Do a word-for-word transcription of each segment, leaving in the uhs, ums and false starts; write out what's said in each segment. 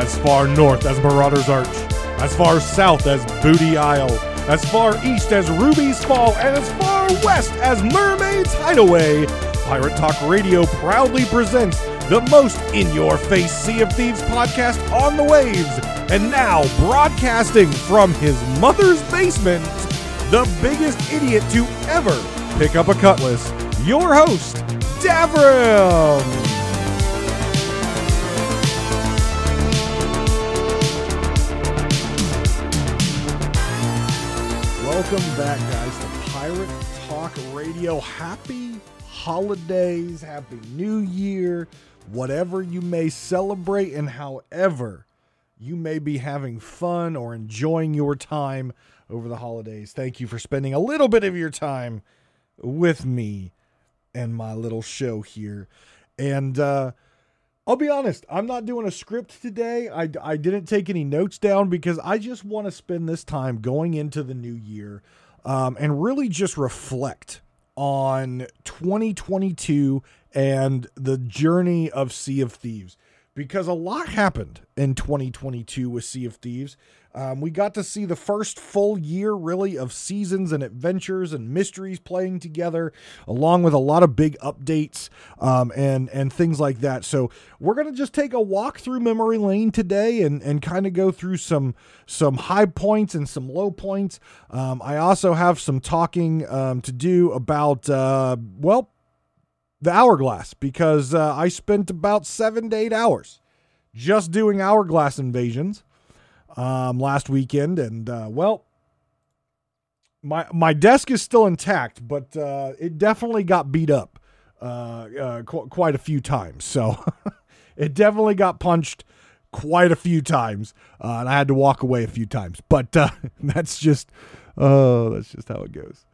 as far north as Marauder's Arch, as far south as Booty Isle, as far east as Ruby's Fall, and as far west as Mermaid's Hideaway, Pirate Talk Radio proudly presents the most in-your-face Sea of Thieves podcast on the waves. And now, broadcasting from his mother's basement, the biggest idiot to ever pick up a cutlass, your host, Davrim! Welcome back, guys, to Pirate Talk Radio. Happy holidays, happy new year, whatever you may celebrate and however you may be having fun or enjoying your time over the holidays. Thank you for spending a little bit of your time with me and my little show here. And uh, I'll be honest, I'm not doing a script today. I, I didn't take any notes down because I just want to spend this time going into the new year um, and really just reflect on twenty twenty-two and the journey of Sea of Thieves, because a lot happened in twenty twenty-two with Sea of Thieves. Um, we got to see the first full year, really, of seasons and adventures and mysteries playing together, along with a lot of big updates um, and and things like that. So we're going to just take a walk through memory lane today and, and kind of go through some some high points and some low points. Um, I also have some talking um, to do about, uh, well, the Hourglass, because uh, I spent about seven to eight hours just doing Hourglass invasions um last weekend, and uh well my my desk is still intact, but uh it definitely got beat up uh, uh qu- quite a few times, so it definitely got punched quite a few times, uh, and I had to walk away a few times, but uh that's just oh uh, that's just how it goes.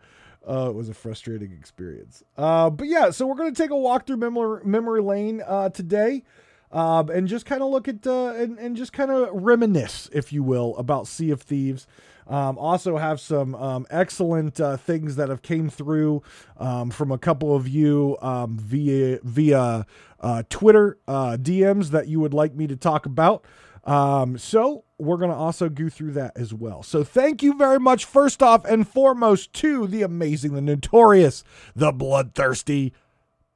Uh, it was a frustrating experience, uh but yeah, so we're going to take a walk through memory memory lane uh today. Uh, and just kind of look at, uh, and, and just kind of reminisce, if you will, about Sea of Thieves. Um, also have some um, excellent uh, things that have came through um, from a couple of you um, via via uh, Twitter uh, D Ms that you would like me to talk about. Um, so we're going to also go through that as well. So thank you very much, first off and foremost, to the amazing, the notorious, the bloodthirsty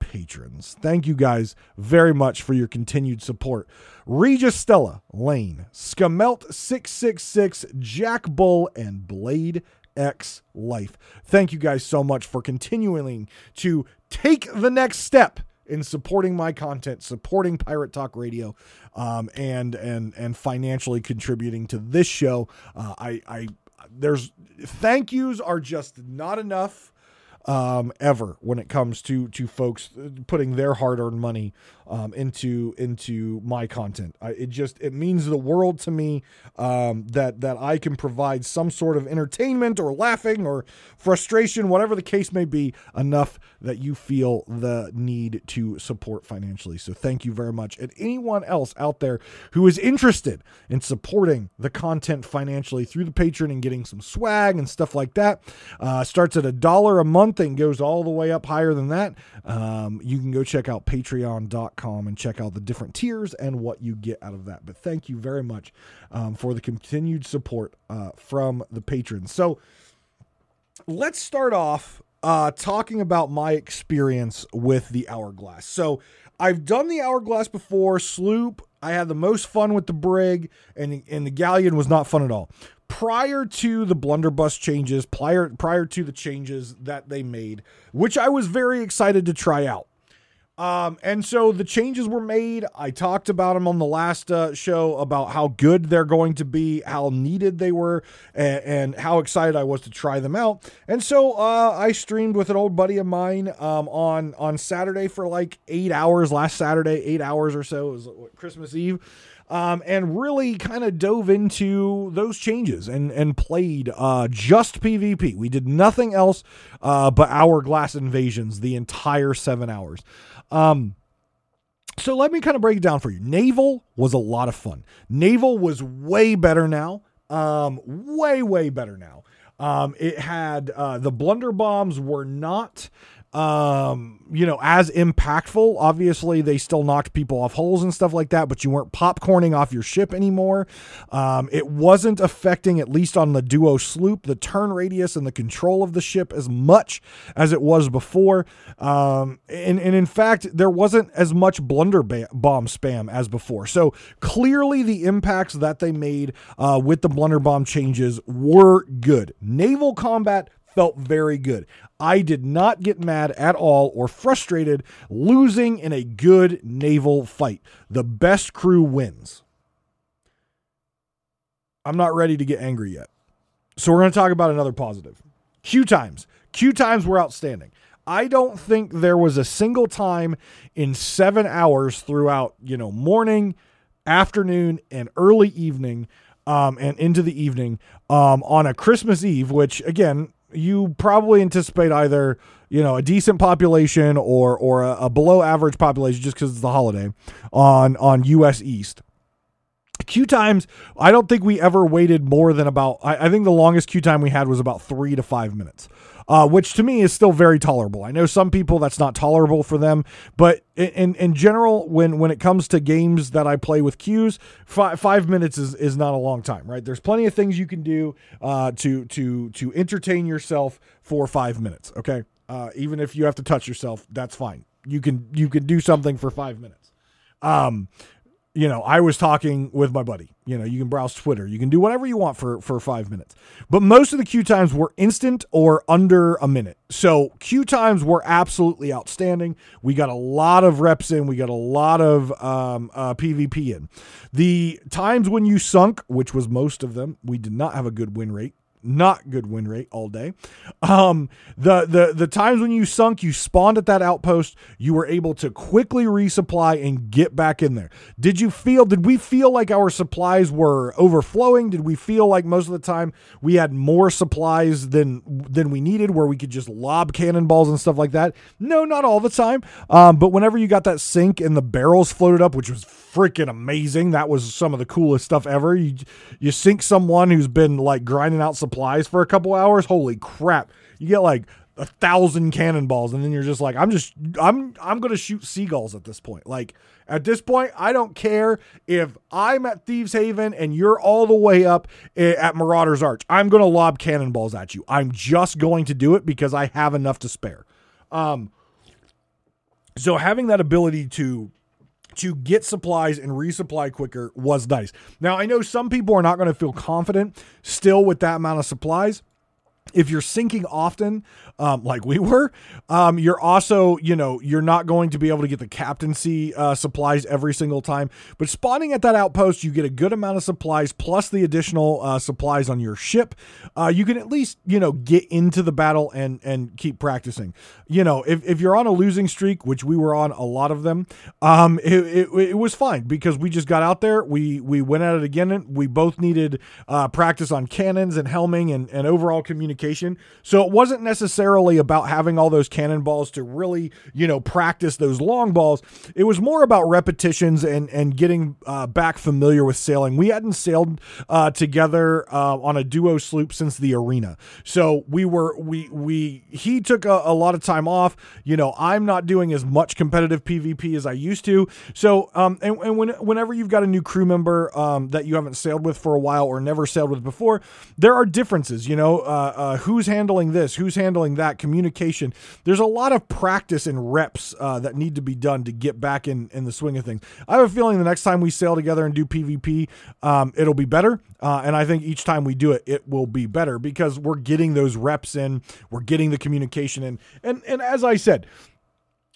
patrons. Thank you guys very much for your continued support. Registella Lane, Skamelt six six six, Jack Bull, and Blade X Life. Thank you guys so much for continuing to take the next step in supporting my content, supporting Pirate Talk Radio, um, and and and financially contributing to this show. Uh, I, I there's thank yous are just not enough um ever when it comes to to folks putting their hard-earned money um into into my content. I, it just it means the world to me um that that I can provide some sort of entertainment or laughing or frustration, whatever the case may be, enough that you feel the need to support financially. So thank you very much. And anyone else out there who is interested in supporting the content financially through the Patreon and getting some swag and stuff like that, uh starts at a dollar a month thing, goes all the way up higher than that. Um, you can go check out patreon dot com and check out the different tiers and what you get out of that. But thank you very much um, for the continued support uh, from the patrons. So let's start off uh, talking about my experience with the Hourglass. So I've done the Hourglass before. Sloop, I had the most fun with the brig, and, and the galleon was not fun at all. Prior to the blunderbuss changes, prior, prior to the changes that they made, which I was very excited to try out. Um, and so the changes were made. I talked about them on the last uh, show about how good they're going to be, how needed they were, and, and how excited I was to try them out. And so uh, I streamed with an old buddy of mine um, on, on Saturday for like eight hours, last Saturday, eight hours or so. It was what, Christmas Eve. Um, and really kind of dove into those changes and, and played uh, just PvP. We did nothing else uh, but Hourglass invasions the entire seven hours. Um, so let me kind of break it down for you. Naval was a lot of fun. Naval was way better now. Um, way, way better now. Um, it had uh, the blunder bombs were not... um, you know, as impactful. Obviously, they still knocked people off hulls and stuff like that, but you weren't popcorning off your ship anymore. Um, it wasn't affecting, at least on the duo sloop, the turn radius and the control of the ship as much as it was before. Um, and, and in fact, there wasn't as much blunder ba- bomb spam as before. So clearly the impacts that they made uh, with the blunder bomb changes were good. Naval combat felt very good. I did not get mad at all or frustrated losing in a good naval fight. The best crew wins. I'm not ready to get angry yet. So we're going to talk about another positive. Queue times. Queue times were outstanding. I don't think there was a single time in seven hours throughout, you know, morning, afternoon, and early evening, um, and into the evening, um, on a Christmas Eve, which again, you probably anticipate either, you know, a decent population or or a, a below average population just because it's the holiday on on U S East. Queue times, I don't think we ever waited more than about, I, I think the longest queue time we had was about three to five minutes, uh, which to me is still very tolerable. I know some people that's not tolerable for them, but in in general, when, when it comes to games that I play with queues, five, five minutes is, is not a long time, right? There's plenty of things you can do uh, to, to, to entertain yourself for five minutes. Okay. Uh, even if you have to touch yourself, that's fine. You can, you can do something for five minutes. Um, You know, I was talking with my buddy. You know, you can browse Twitter. You can do whatever you want for, for five minutes. But most of the queue times were instant or under a minute. So queue times were absolutely outstanding. We got a lot of reps in. We got a lot of um, uh, P V P in. The times when you sunk, which was most of them, we did not have a good win rate. Not good win rate all day. Um, the, the, the times when you sunk, you spawned at that outpost, you were able to quickly resupply and get back in there. Did you feel, did we feel like our supplies were overflowing? Did we feel like most of the time we had more supplies than, than we needed where we could just lob cannonballs and stuff like that? No, not all the time. Um, but whenever you got that sink and the barrels floated up, which was freaking amazing. That was some of the coolest stuff ever. You, you sink someone who's been like grinding out supplies supplies for a couple hours. Holy crap. You get like a thousand cannonballs and then you're just like, I'm just, I'm, I'm going to shoot seagulls at this point. Like at this point, I don't care if I'm at Thieves Haven and you're all the way up at Marauder's Arch. I'm going to lob cannonballs at you. I'm just going to do it because I have enough to spare. Um, so having that ability to to get supplies and resupply quicker was nice. Now, I know some people are not going to feel confident still with that amount of supplies. If you're sinking often, um, like we were, um, you're also, you know, you're not going to be able to get the captaincy uh, supplies every single time. But spawning at that outpost, you get a good amount of supplies plus the additional uh, supplies on your ship. Uh, you can at least, you know, get into the battle and and keep practicing. You know, if, if you're on a losing streak, which we were on a lot of them, um, it, it, it was fine because we just got out there. We we went at it again. We both needed uh, practice on cannons and helming and, and overall communication. So it wasn't necessarily about having all those cannonballs to really, you know, practice those long balls. It was more about repetitions and, and getting uh, back familiar with sailing. We hadn't sailed uh, together uh, on a duo sloop since the arena. So we were, we, we, he took a, a lot of time off. You know, I'm not doing as much competitive P V P as I used to. So, um, and, and when, whenever you've got a new crew member um, that you haven't sailed with for a while or never sailed with before, there are differences, you know, uh, uh, Uh, who's handling this? Who's handling that? Communication. There's a lot of practice and reps uh, that need to be done to get back in, in the swing of things. I have a feeling the next time we sail together and do P V P, um, it'll be better. Uh, and I think each time we do it, it will be better because we're getting those reps in, we're getting the communication in. And, and as I said,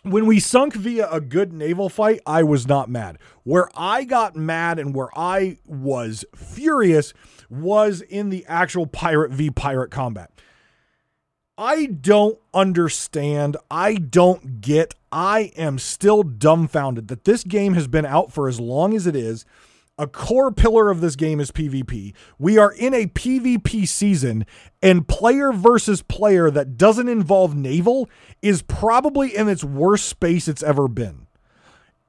when we sunk via a good naval fight, I was not mad. Where I got mad and where I was furious was in the actual pirate v pirate combat. I don't understand. I don't get. I am still dumbfounded that this game has been out for as long as it is. A core pillar of this game is P V P. We are in a P V P season, and player versus player that doesn't involve naval is probably in its worst space it's ever been.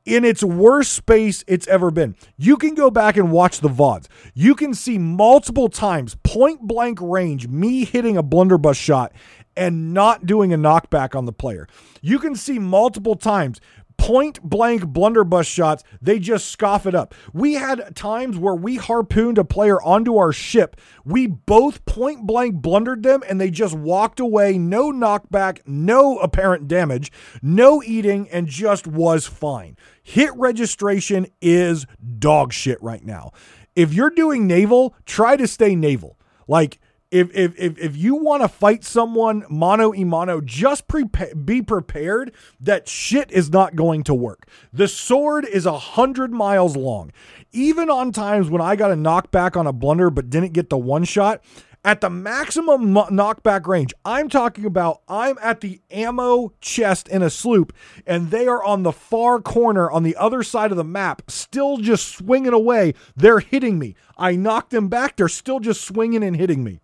in its worst space it's ever been. You can go back and watch the V O Ds. You can see multiple times, point blank range, me hitting a blunderbuss shot and not doing a knockback on the player. You can see multiple times, point blank blunderbuss shots, they just scoff it up. We had times where we harpooned a player onto our ship. We both point blank blundered them and they just walked away. No knockback, no apparent damage, no eating, and just was fine. Hit registration is dog shit right now. If you're doing naval, try to stay naval. Like, If if if if you want to fight someone mano a mano, just prepa- be prepared that shit is not going to work. The sword is a hundred miles long. Even on times when I got a knockback on a blunder but didn't get the one shot, at the maximum mo- knockback range, I'm talking about I'm at the ammo chest in a sloop and they are on the far corner on the other side of the map, still just swinging away. They're hitting me. I knocked them back. They're still just swinging and hitting me.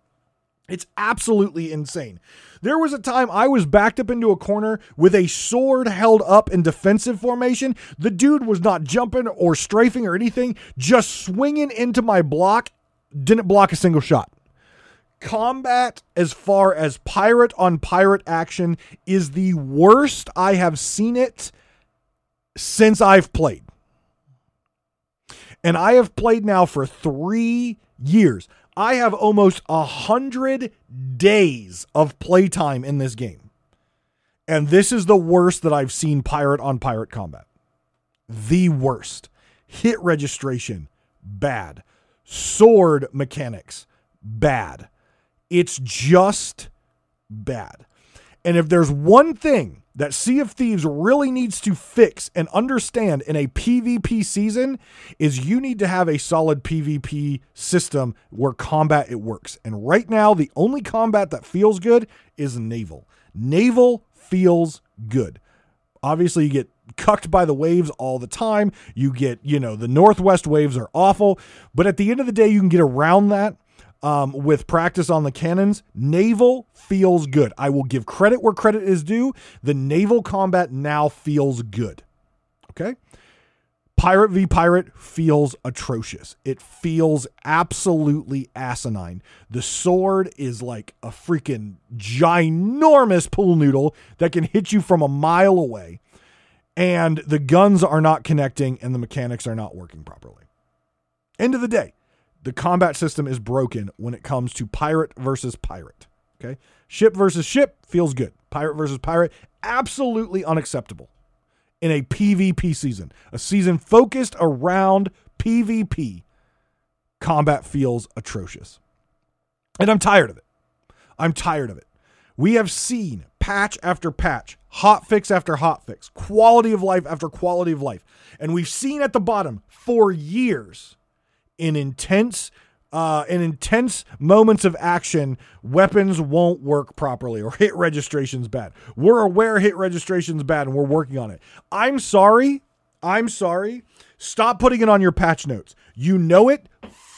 It's absolutely insane. There was a time I was backed up into a corner with a sword held up in defensive formation. The dude was not jumping or strafing or anything, just swinging into my block, didn't block a single shot. Combat as far as pirate on pirate action is the worst I have seen it since I've played. And I have played now for three years. I have almost a hundred days of playtime in this game. And this is the worst that I've seen pirate on pirate combat. The worst. Hit registration, bad. Sword mechanics, bad. It's just bad. And if there's one thing that Sea of Thieves really needs to fix and understand in a PvP season, is you need to have a solid PvP system where combat, it works. And right now, the only combat that feels good is naval. Naval feels good. Obviously, you get cucked by the waves all the time. You get, you know, the Northwest waves are awful. But at the end of the day, you can get around that. Um, with practice on the cannons, naval feels good. I will give credit where credit is due. The naval combat now feels good. Okay? Pirate v. Pirate feels atrocious. It feels absolutely asinine. The sword is like a freaking ginormous pool noodle that can hit you from a mile away. And the guns are not connecting and the mechanics are not working properly. End of the day. The combat system is broken when it comes to pirate versus pirate. Okay. Ship versus ship feels good. Pirate versus pirate, absolutely unacceptable in a PvP season. A season focused around PvP, combat feels atrocious. And I'm tired of it. I'm tired of it. We have seen patch after patch, hot fix after hot fix, quality of life after quality of life. And we've seen at the bottom for years. In intense, uh, in intense moments of action, weapons won't work properly or hit registration's bad. We're aware hit registration's bad and we're working on it. I'm sorry. I'm sorry. Stop putting it on your patch notes. You know it.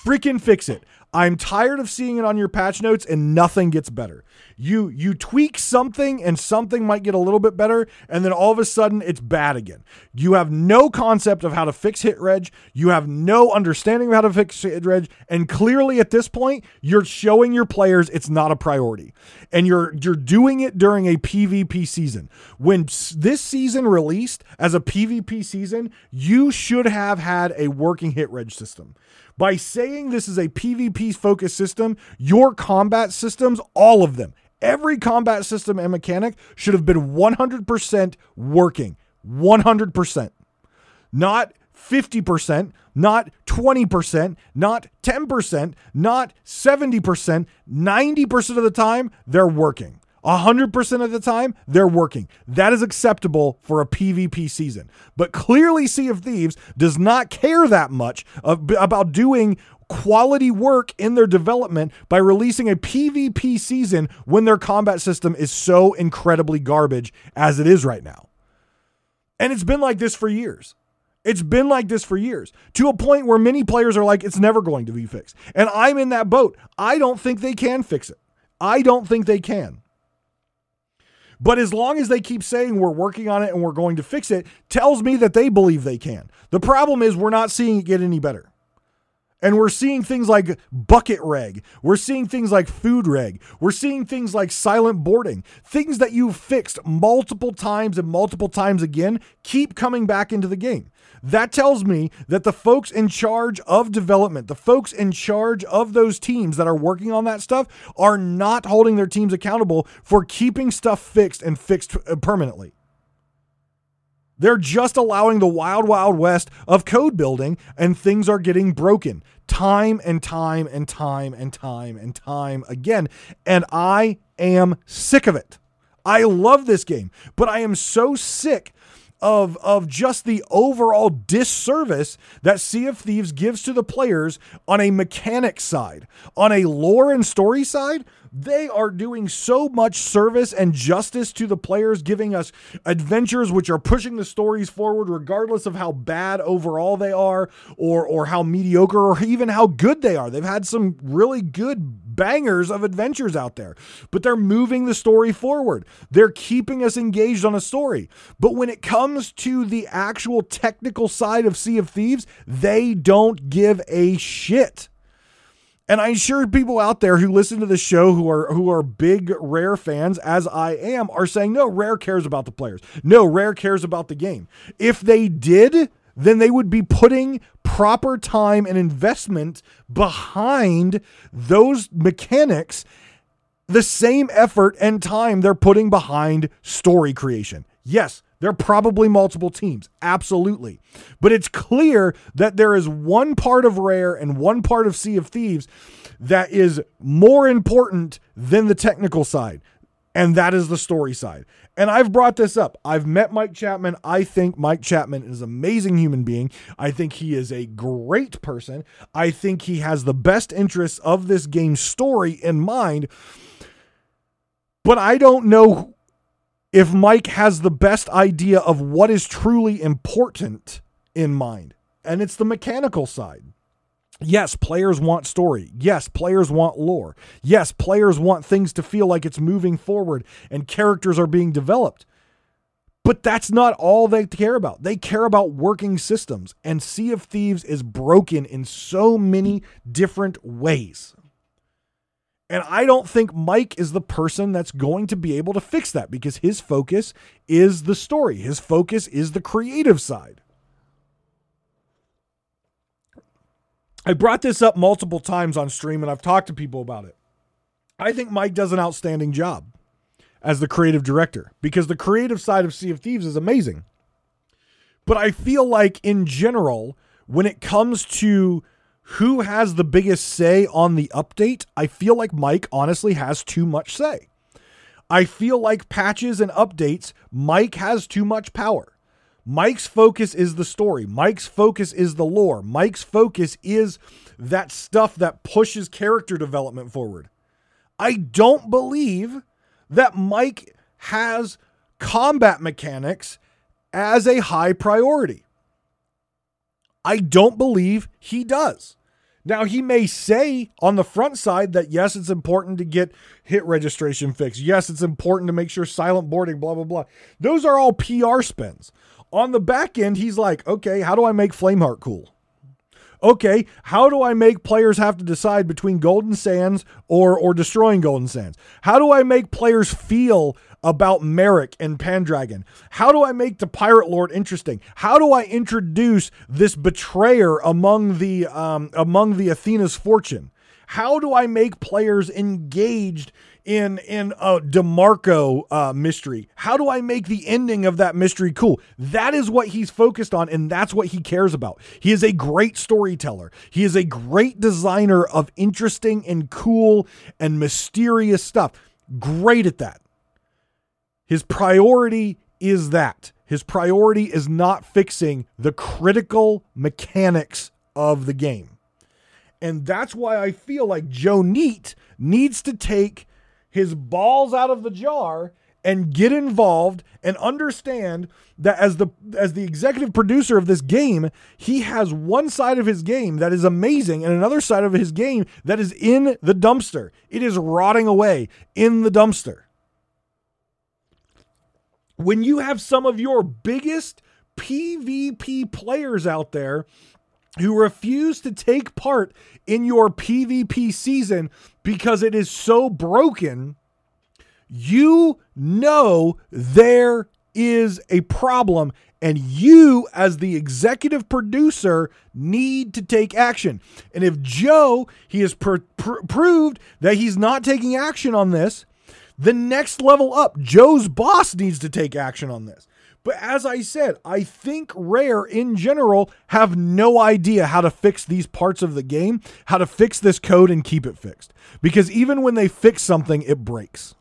Freaking fix it. I'm tired of seeing it on your patch notes and nothing gets better. You you tweak something and something might get a little bit better and then all of a sudden it's bad again. You have no concept of how to fix hit reg. You have no understanding of how to fix hit reg. And clearly at this point, you're showing your players it's not a priority. And you're you're doing it during a PvP season. When this season released as a PvP season, you should have had a working hit reg system. By saying this is a PvP-focused system, your combat systems, all of them, every combat system and mechanic should have been one hundred percent working. one hundred percent. Not fifty percent, not twenty percent, not ten percent, not seventy percent. ninety percent of the time, they're working. one hundred percent of the time, they're working. That is acceptable for a PvP season. But clearly, Sea of Thieves does not care that much of, about doing quality work in their development by releasing a PvP season when their combat system is so incredibly garbage as it is right now. And it's been like this for years. It's been like this for years, to a point where many players are like, it's never going to be fixed. And I'm in that boat. I don't think they can fix it. I don't think they can. But as long as they keep saying we're working on it and we're going to fix it, tells me that they believe they can. The problem is we're not seeing it get any better. And we're seeing things like bucket reg. We're seeing things like food reg. We're seeing things like silent boarding. Things that you've fixed multiple times and multiple times again keep coming back into the game. That tells me that the folks in charge of development, the folks in charge of those teams that are working on that stuff, are not holding their teams accountable for keeping stuff fixed and fixed permanently. They're just allowing the wild, wild west of code building, and things are getting broken time and time and time and time and time again. And I am sick of it. I love this game, but I am so sick of, of just the overall disservice that Sea of Thieves gives to the players on a mechanic side, on a lore and story side. They are doing so much service and justice to the players, giving us adventures which are pushing the stories forward regardless of how bad overall they are, or or how mediocre or even how good they are. They've had some really good bangers of adventures out there, but they're moving the story forward. They're keeping us engaged on a story. But when it comes to the actual technical side of Sea of Thieves, they don't give a shit. And I'm sure people out there who listen to the show who are who are big Rare fans, as I am, are saying, no, Rare cares about the players. No, Rare cares about the game. If they did, then they would be putting proper time and investment behind those mechanics, the same effort and time they're putting behind story creation. Yes, there are probably multiple teams. Absolutely. But it's clear that there is one part of Rare and one part of Sea of Thieves that is more important than the technical side. And that is the story side. And I've brought this up. I've met Mike Chapman. I think Mike Chapman is an amazing human being. I think he is a great person. I think he has the best interests of this game's story in mind. But I don't know if Mike has the best idea of what is truly important in mind, and it's the mechanical side. Yes, players want story. Yes, players want lore. Yes, players want things to feel like it's moving forward and characters are being developed. But that's not all they care about. They care about working systems, and Sea of Thieves is broken in so many different ways. And I don't think Mike is the person that's going to be able to fix that, because his focus is the story. His focus is the creative side. I brought this up multiple times on stream, and I've talked to people about it. I think Mike does an outstanding job as the creative director, because the creative side of Sea of Thieves is amazing. But I feel like in general, when it comes to who has the biggest say on the update, I feel like Mike honestly has too much say. I feel like patches and updates, Mike has too much power. Mike's focus is the story. Mike's focus is the lore. Mike's focus is that stuff that pushes character development forward. I don't believe that Mike has combat mechanics as a high priority. I don't believe he does. Now, he may say on the front side that, yes, it's important to get hit registration fixed. Yes, it's important to make sure silent boarding, blah, blah, blah. Those are all P R spins. On the back end, he's like, okay, how do I make Flameheart cool? Okay, how do I make players have to decide between Golden Sands or or destroying Golden Sands? How do I make players feel about Merrick and Pendragon? How do I make the Pirate Lord interesting? How do I introduce this betrayer among the um, among the Athena's Fortune? How do I make players engaged in in a DeMarco uh, mystery? How do I make the ending of that mystery cool? That is what he's focused on, and that's what he cares about. He is a great storyteller. He is a great designer of interesting and cool and mysterious stuff. Great at that. His priority is that. His priority is not fixing the critical mechanics of the game. And that's why I feel like Joe Neat needs to take his balls out of the jar and get involved and understand that as the as the executive producer of this game, he has one side of his game that is amazing and another side of his game that is in the dumpster. It is rotting away in the dumpster. when you have some of your biggest PvP players out there who refuse to take part in your PvP season because it is so broken, you know there is a problem, and you as the executive producer need to take action. And if Joe, he has pr- pr- proved that he's not taking action on this, the next level up, Joe's boss needs to take action on this. But as I said, I think Rare in general have no idea how to fix these parts of the game, how to fix this code and keep it fixed. Because even when they fix something, it breaks.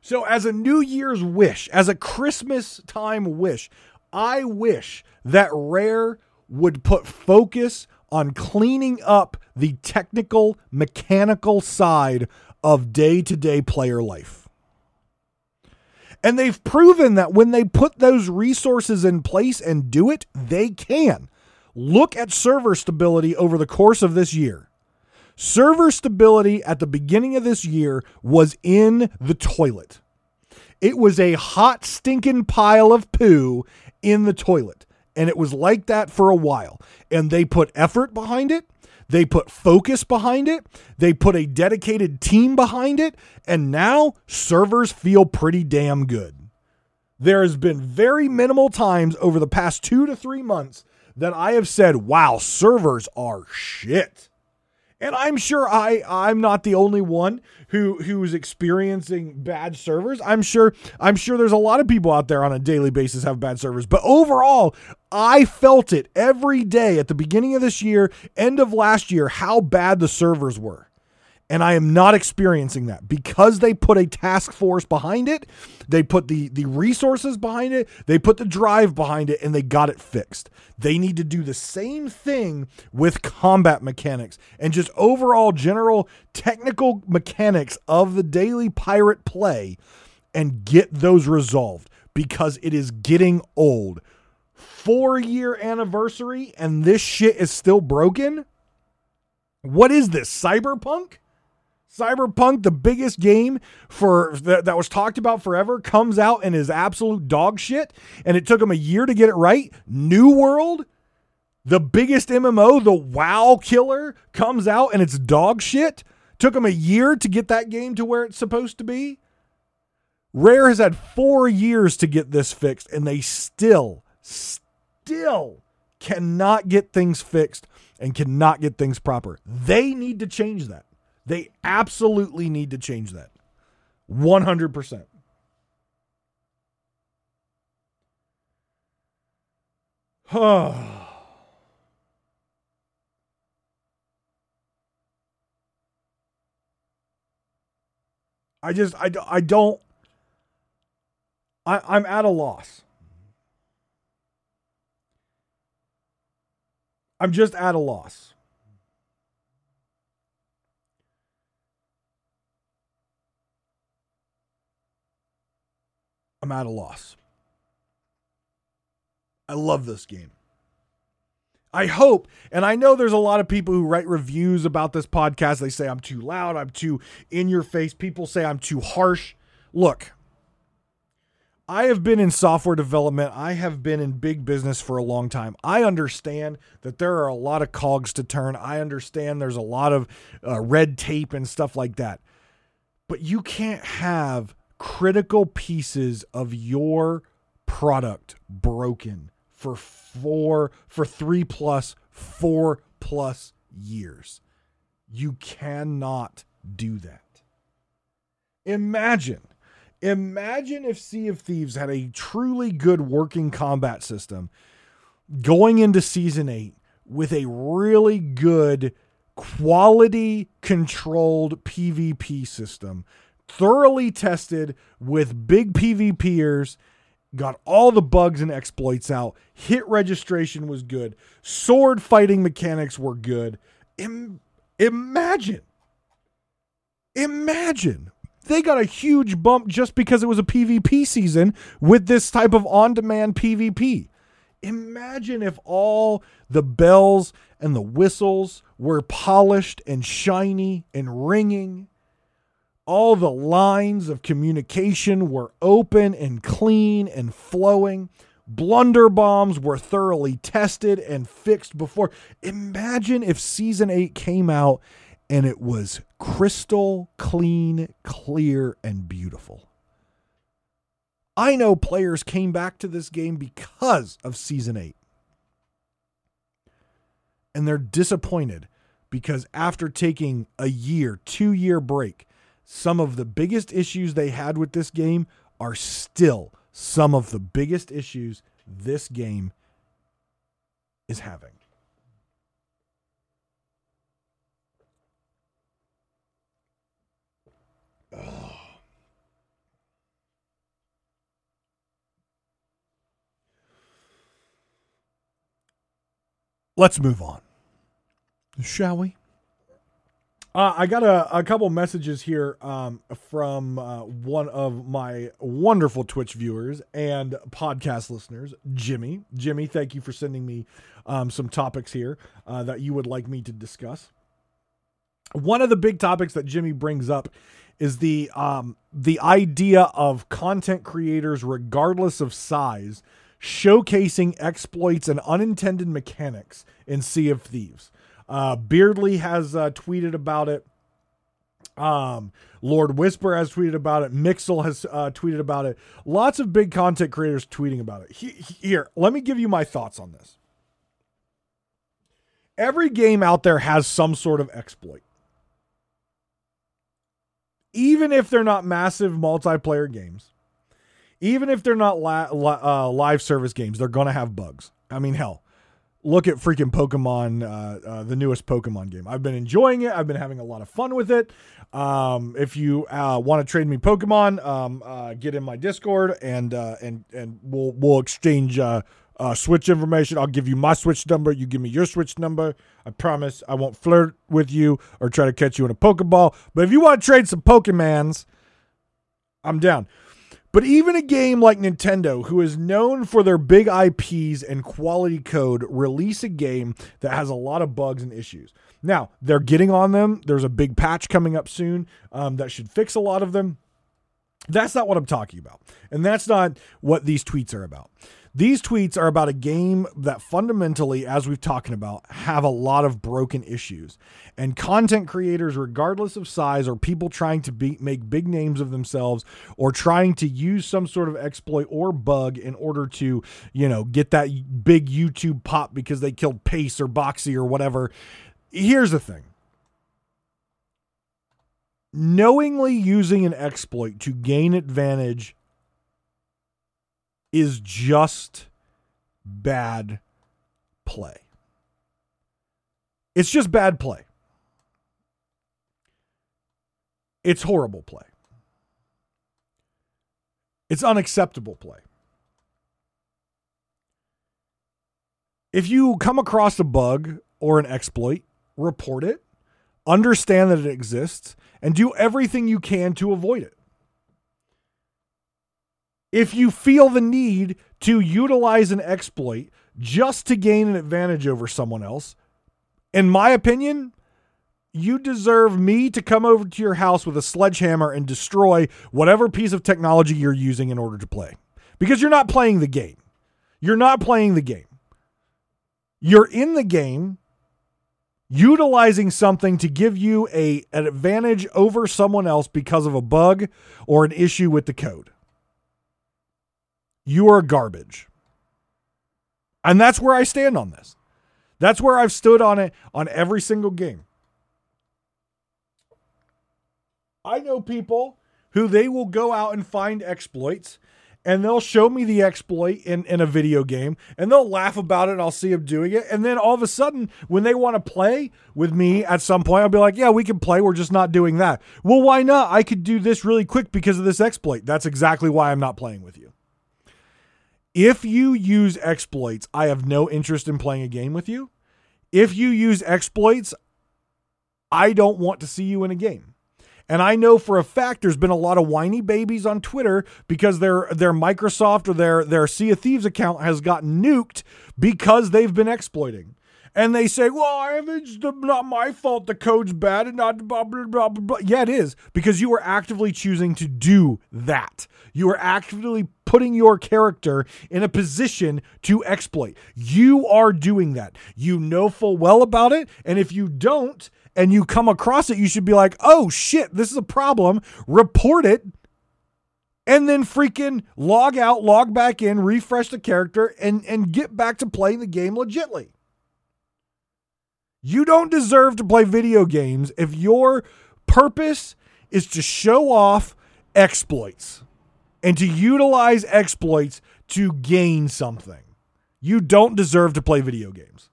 So as a New Year's wish, as a Christmas time wish, I wish that Rare would put focus on cleaning up the technical, mechanical side of day-to-day player life. And they've proven that when they put those resources in place and do it, they can. Look at server stability over the course of this year. Server stability at the beginning of this year was in the toilet. It was a hot, stinking pile of poo in the toilet. And it was like that for a while. And they put effort behind it. They put focus behind it. They put a dedicated team behind it. And now servers feel pretty damn good. There has been very minimal times over the past two to three months that I have said, wow, servers are shit. And I'm sure I, I'm not the only one who, who is experiencing bad servers. I'm sure, I'm sure there's a lot of people out there on a daily basis have bad servers. But overall, I felt it every day at the beginning of this year, end of last year, how bad the servers were. And I am not experiencing that because they put a task force behind it. They put the, the resources behind it. They put the drive behind it, and they got it fixed. They need to do the same thing with combat mechanics and just overall general technical mechanics of the daily pirate play and get those resolved because it is getting old. Four year anniversary and this shit is still broken. What is this? Cyberpunk? Cyberpunk, the biggest game for that, that was talked about forever, comes out and is absolute dog shit. And it took them a year to get it right. New World, the biggest M M O, the WoW killer, comes out and it's dog shit. Took them a year to get that game to where it's supposed to be. Rare has had four years to get this fixed, and they still, still cannot get things fixed and cannot get things proper. They need to change that. They absolutely need to change that. one hundred percent. I just, I, I don't, I, I'm at a loss. I'm just at a loss. I'm at a loss. I love this game. I hope, and I know there's a lot of people who write reviews about this podcast. They say I'm too loud. I'm too in your face. People say I'm too harsh. Look, I have been in software development. I have been in big business for a long time. I understand that there are a lot of cogs to turn. I understand there's a lot of uh, red tape and stuff like that, but you can't have critical pieces of your product broken for four, for three plus, four plus years. You cannot do that. Imagine, imagine if Sea of Thieves had a truly good working combat system going into season eight with a really good quality controlled PvP system, thoroughly tested with big PvPers, got all the bugs and exploits out. Hit registration was good. Sword fighting mechanics were good. Im- imagine. Imagine. They got a huge bump just because it was a PvP season with this type of on-demand PvP. Imagine if all the bells and the whistles were polished and shiny and ringing. All the lines of communication were open and clean and flowing. Blunder bombs were thoroughly tested and fixed before. Imagine if season eight came out and it was crystal clean, clear, and beautiful. I know players came back to this game because of season eight. And they're disappointed because after taking a year, two year break, some of the biggest issues they had with this game are still some of the biggest issues this game is having. Ugh. Let's move on, shall we? Uh, I got a, a couple messages here um, from uh, one of my wonderful Twitch viewers and podcast listeners, Jimmy. Jimmy, thank you for sending me um, some topics here uh, that you would like me to discuss. One of the big topics that Jimmy brings up is the um, the idea of content creators, regardless of size, showcasing exploits and unintended mechanics in Sea of Thieves. Uh, Beardley has uh, tweeted about it. Um, Lord Whisper has tweeted about it. Mixel has uh, tweeted about it. Lots of big content creators tweeting about it. He- here, let me give you my thoughts on this. Every game out there has some sort of exploit. Even if they're not massive multiplayer games, even if they're not li- li- uh, live service games, they're going to have bugs. I mean, hell. Look at freaking Pokemon, uh, uh, the newest Pokemon game. I've been enjoying it. I've been having a lot of fun with it. Um, if you uh, want to trade me Pokemon, um, uh, get in my Discord and uh, and and we'll we'll exchange uh, uh, Switch information. I'll give you my Switch number. You give me your Switch number. I promise I won't flirt with you or try to catch you in a Pokeball. But if you want to trade some Pokemans, I'm down. But even a game like Nintendo, who is known for their big I Ps and quality code, release a game that has a lot of bugs and issues. Now, they're getting on them. There's a big patch coming up soon um, that should fix a lot of them. That's not what I'm talking about. And that's not what these tweets are about. These tweets are about a game that fundamentally, as we've talked about, have a lot of broken issues. And content creators, regardless of size, or people trying to be, make big names of themselves or trying to use some sort of exploit or bug in order to, you know, get that big YouTube pop because they killed Pace or Boxy or whatever. Here's the thing. Knowingly using an exploit to gain advantage is just bad play. It's just bad play. It's horrible play. It's unacceptable play. If you come across a bug or an exploit, report it, understand that it exists, and do everything you can to avoid it. If you feel the need to utilize an exploit just to gain an advantage over someone else, in my opinion, you deserve me to come over to your house with a sledgehammer and destroy whatever piece of technology you're using in order to play. Because you're not playing the game. You're not playing the game. You're in the game utilizing something to give you a, an advantage over someone else because of a bug or an issue with the code. You are garbage. And that's where I stand on this. That's where I've stood on it on every single game. I know people who they will go out and find exploits and they'll show me the exploit in, in a video game and they'll laugh about it and I'll see them doing it. And then all of a sudden, when they want to play with me at some point, I'll be like, yeah, we can play. We're just not doing that. Well, why not? I could do this really quick because of this exploit. That's exactly why I'm not playing with you. If you use exploits, I have no interest in playing a game with you. If you use exploits, I don't want to see you in a game. And I know for a fact there's been a lot of whiny babies on Twitter because their their Microsoft or their, their Sea of Thieves account has gotten nuked because they've been exploiting. and they say, well, I haven't, it's not my fault the code's bad and not blah, blah, blah, blah, blah. Yeah, it is, because you are actively choosing to do that. You are actively putting your character in a position to exploit. You are doing that. You know full well about it, and if you don't and you come across it, you should be like, oh, shit, this is a problem. Report it. And then freaking log out, log back in, refresh the character, and, and get back to playing the game legitly. You don't deserve to play video games if your purpose is to show off exploits and to utilize exploits to gain something. You don't deserve to play video games.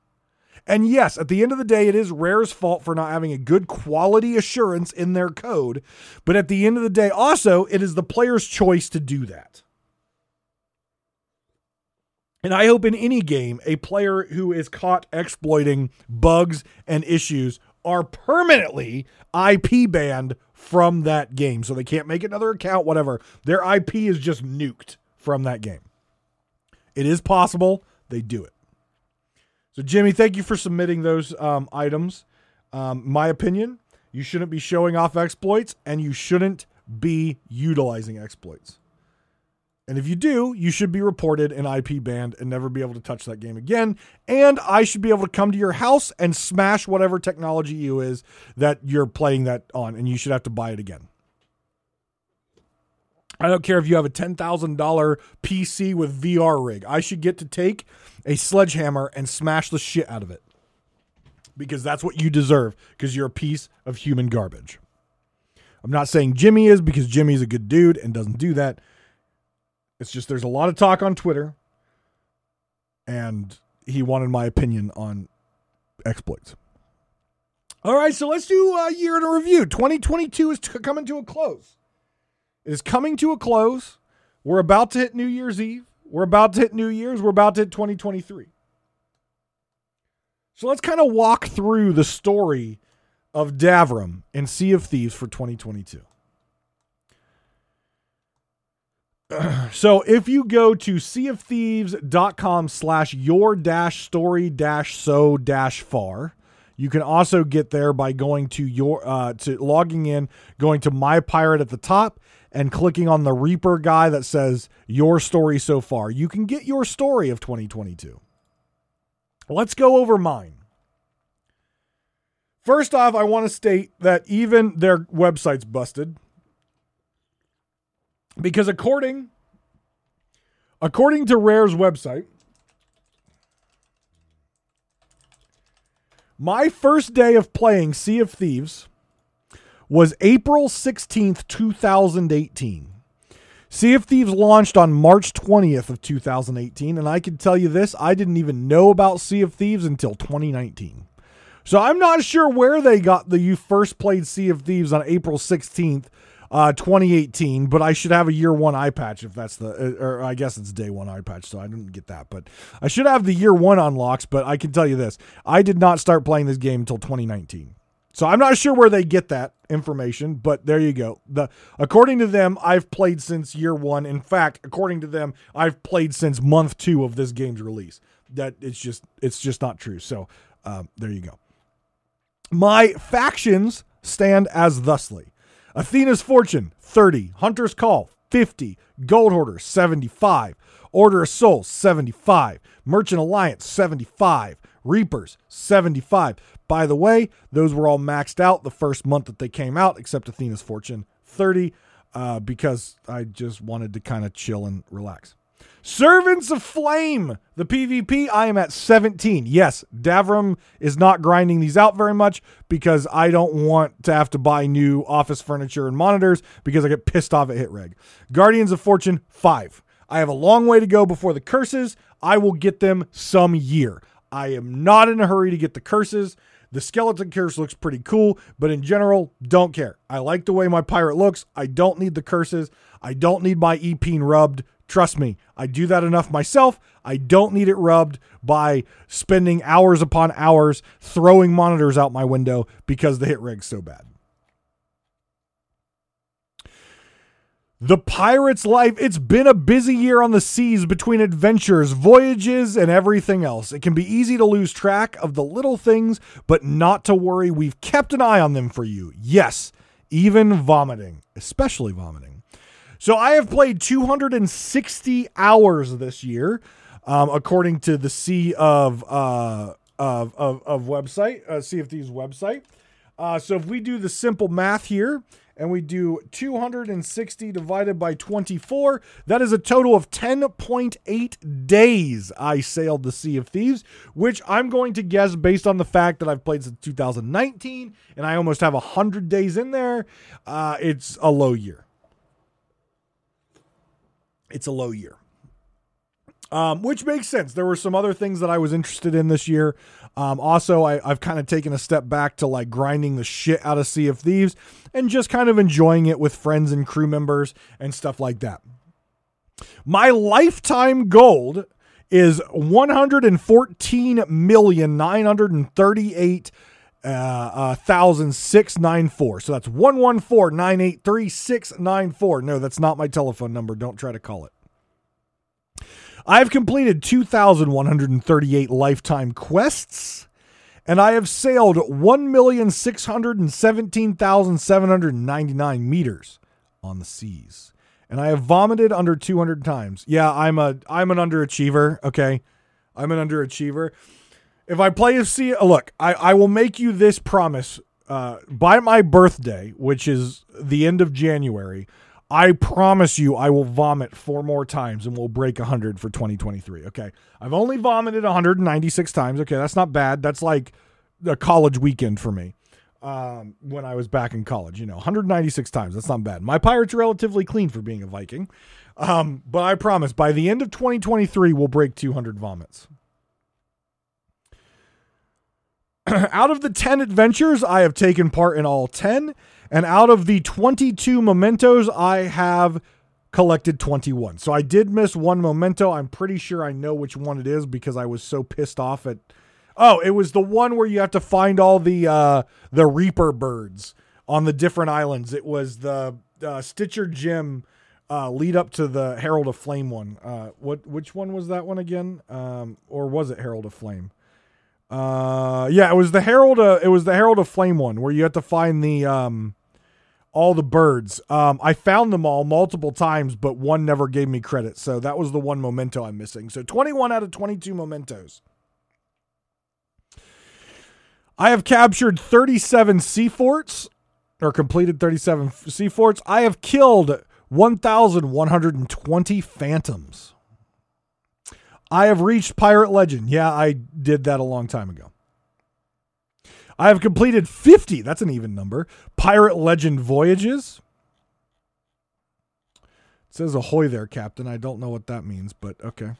And yes, at the end of the day, it is Rare's fault for not having a good quality assurance in their code. But at the end of the day, also, it is the player's choice to do that. And I hope in any game, a player who is caught exploiting bugs and issues are permanently I P banned from that game. So they can't make another account, whatever. Their I P is just nuked from that game. It is possible they do it. So, Jimmy, thank you for submitting those um, items. Um, my opinion, you shouldn't be showing off exploits and you shouldn't be utilizing exploits. And if you do, you should be reported and I P banned and never be able to touch that game again. And I should be able to come to your house and smash whatever technology you is that you're playing that on, and you should have to buy it again. I don't care if you have a ten thousand dollars P C with V R rig. I should get to take a sledgehammer and smash the shit out of it. Because that's what you deserve. Because you're a piece of human garbage. I'm not saying Jimmy is, because Jimmy's a good dude and doesn't do that. It's just there's a lot of talk on Twitter. And he wanted my opinion on exploits. All right, so let's do a year in a review. twenty twenty-two is t- coming to a close. It is coming to a close. We're about to hit New Year's Eve. We're about to hit New Year's. We're about to hit twenty twenty-three. So let's kind of walk through the story of Davrim and Sea of Thieves for twenty twenty-two. So if you go to seaofthieves.com slash your dash story dash so dash far, you can also get there by going to your, uh, to logging in, going to My Pirate at the top, and clicking on the Reaper guy that says your story so far. You can get your story of twenty twenty-two. Let's go over mine. First off, I want to state that even their website's busted. Because according, according to Rare's website, my first day of playing Sea of Thieves was April sixteenth, twenty eighteen. Sea of Thieves launched on March twentieth of two thousand eighteen, and I can tell you this, I didn't even know about Sea of Thieves until twenty nineteen. So I'm not sure where they got the you first played Sea of Thieves on April sixteenth, uh, twenty eighteen, but I should have a year one eye patch if that's the, or I guess it's day one eye patch, so I didn't get that, but I should have the year one unlocks, but I can tell you this, I did not start playing this game until twenty nineteen. So I'm not sure where they get that information, but there you go. The, according to them, I've played since year one. In fact, according to them, I've played since month two of this game's release. That it's just it's just not true. So um, there you go. My factions stand as thusly: Athena's Fortune thirty, Hunter's Call fifty, Gold Hoarder seventy-five, Order of Souls seventy-five, Merchant Alliance seventy-five. Reapers seventy-five. By the way, those were all maxed out the first month that they came out, except Athena's Fortune thirty, uh, because I just wanted to kind of chill and relax. Servants of Flame, the PvP, I am at seventeen. Yes, Davrim is not grinding these out very much because I don't want to have to buy new office furniture and monitors because I get pissed off at HitReg. Guardians of Fortune five. I have a long way to go before the curses. I will get them some year. I am not in a hurry to get the curses. The skeleton curse looks pretty cool, but in general, don't care. I like the way my pirate looks. I don't need the curses. I don't need my E P rubbed. Trust me, I do that enough myself. I don't need it rubbed by spending hours upon hours throwing monitors out my window because the hit rig's so bad. The Pirate's Life. It's been a busy year on the seas between adventures, voyages, and everything else. It can be easy to lose track of the little things, but not to worry. We've kept an eye on them for you. Yes, even vomiting, especially vomiting. So I have played two hundred sixty hours this year, um, according to the Sea of uh, of, of of website, uh, Sea of Thieves website. Uh, so if we do the simple math here, and we do two hundred sixty divided by twenty-four. That is a total of ten point eight days I sailed the Sea of Thieves, which I'm going to guess based on the fact that I've played since two thousand nineteen, and I almost have one hundred days in there. Uh, it's a low year. It's a low year. Um, which makes sense. There were some other things that I was interested in this year. Um, also, I, I've kind of taken a step back to like grinding the shit out of Sea of Thieves and just kind of enjoying it with friends and crew members and stuff like that. My lifetime gold is one hundred fourteen million nine hundred thirty-eight thousand Uh, uh, one thousand six hundred ninety-four. So that's one one four nine eight three six nine four. No, that's not my telephone number. Don't try to call it. I've completed two thousand one hundred thirty-eight lifetime quests, and I have sailed one million six hundred seventeen thousand seven hundred ninety-nine meters on the seas, and I have vomited under two hundred times. Yeah, I'm a I'm an underachiever, okay? I'm an underachiever. If I play a sea, look, I, I will make you this promise. Uh, by my birthday, which is the end of January, I promise you I will vomit four more times and we'll break one hundred for twenty twenty-three, okay? I've only vomited one hundred ninety-six times. Okay, that's not bad. That's like a college weekend for me um, when I was back in college. You know, one hundred ninety-six times. That's not bad. My pirates are relatively clean for being a Viking. Um, but I promise by the end of twenty twenty-three, we'll break two hundred vomits. Out of the ten adventures, I have taken part in all ten. And out of the twenty-two mementos, I have collected twenty-one. So I did miss one memento. I'm pretty sure I know which one it is because I was so pissed off at... Oh, it was the one where you have to find all the uh, the Reaper birds on the different islands. It was the uh, Stitcher Jim uh, lead up to the Herald of Flame one. Uh, what Which one was that one again? Um, or was it Herald of Flame? Uh, yeah, it was the Herald of, it was the Herald of Flame one where you have to find the... Um, all the birds. Um, I found them all multiple times, but one never gave me credit. So that was the one memento I'm missing. So twenty-one out of twenty-two mementos. I have captured thirty-seven sea forts or completed thirty-seven sea forts. I have killed one thousand one hundred twenty phantoms. I have reached Pirate Legend. Yeah, I did that a long time ago. I have completed fifty, that's an even number, Pirate Legend voyages. It says ahoy there, Captain. I don't know what that means, but okay.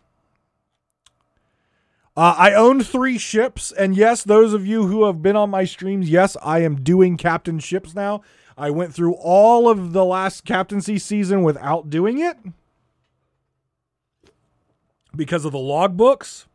Uh, I own three ships, and yes, those of you who have been on my streams, yes, I am doing captain ships now. I went through all of the last captaincy season without doing it because of the logbooks,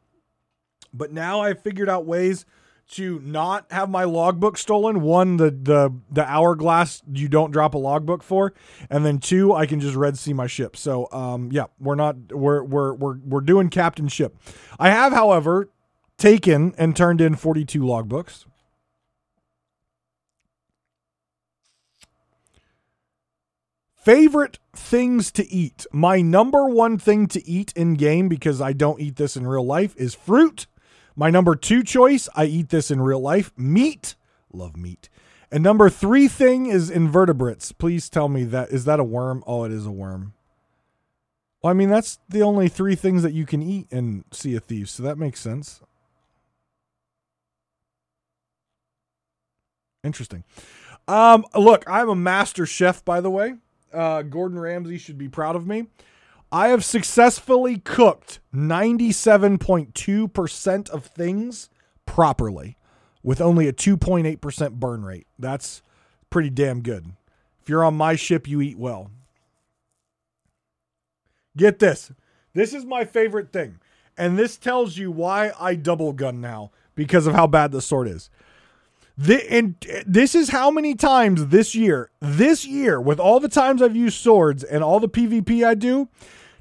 but now I've figured out ways to not have my logbook stolen. One, the the the hourglass you don't drop a logbook for, and then two, I can just red sea my ship. So um yeah, we're not we're we're we're we're doing captain ship. I have, however, taken and turned in forty-two logbooks. Favorite things to eat. My number one thing to eat in game, because I don't eat this in real life, is fruit. My number two choice, I eat this in real life, meat. Love meat. And number three thing is invertebrates. Please tell me that. Is that a worm? Oh, it is a worm. Well, I mean, that's the only three things that you can eat in Sea of Thieves, so that makes sense. Interesting. Um, look, I'm a master chef, by the way. Uh, Gordon Ramsay should be proud of me. I have successfully cooked ninety-seven point two percent of things properly with only a two point eight percent burn rate. That's pretty damn good. If you're on my ship, you eat well. Get this. This is my favorite thing. And this tells you why I double gun now because of how bad the sword is. The, and this is how many times this year, this year, with all the times I've used swords and all the PvP I do,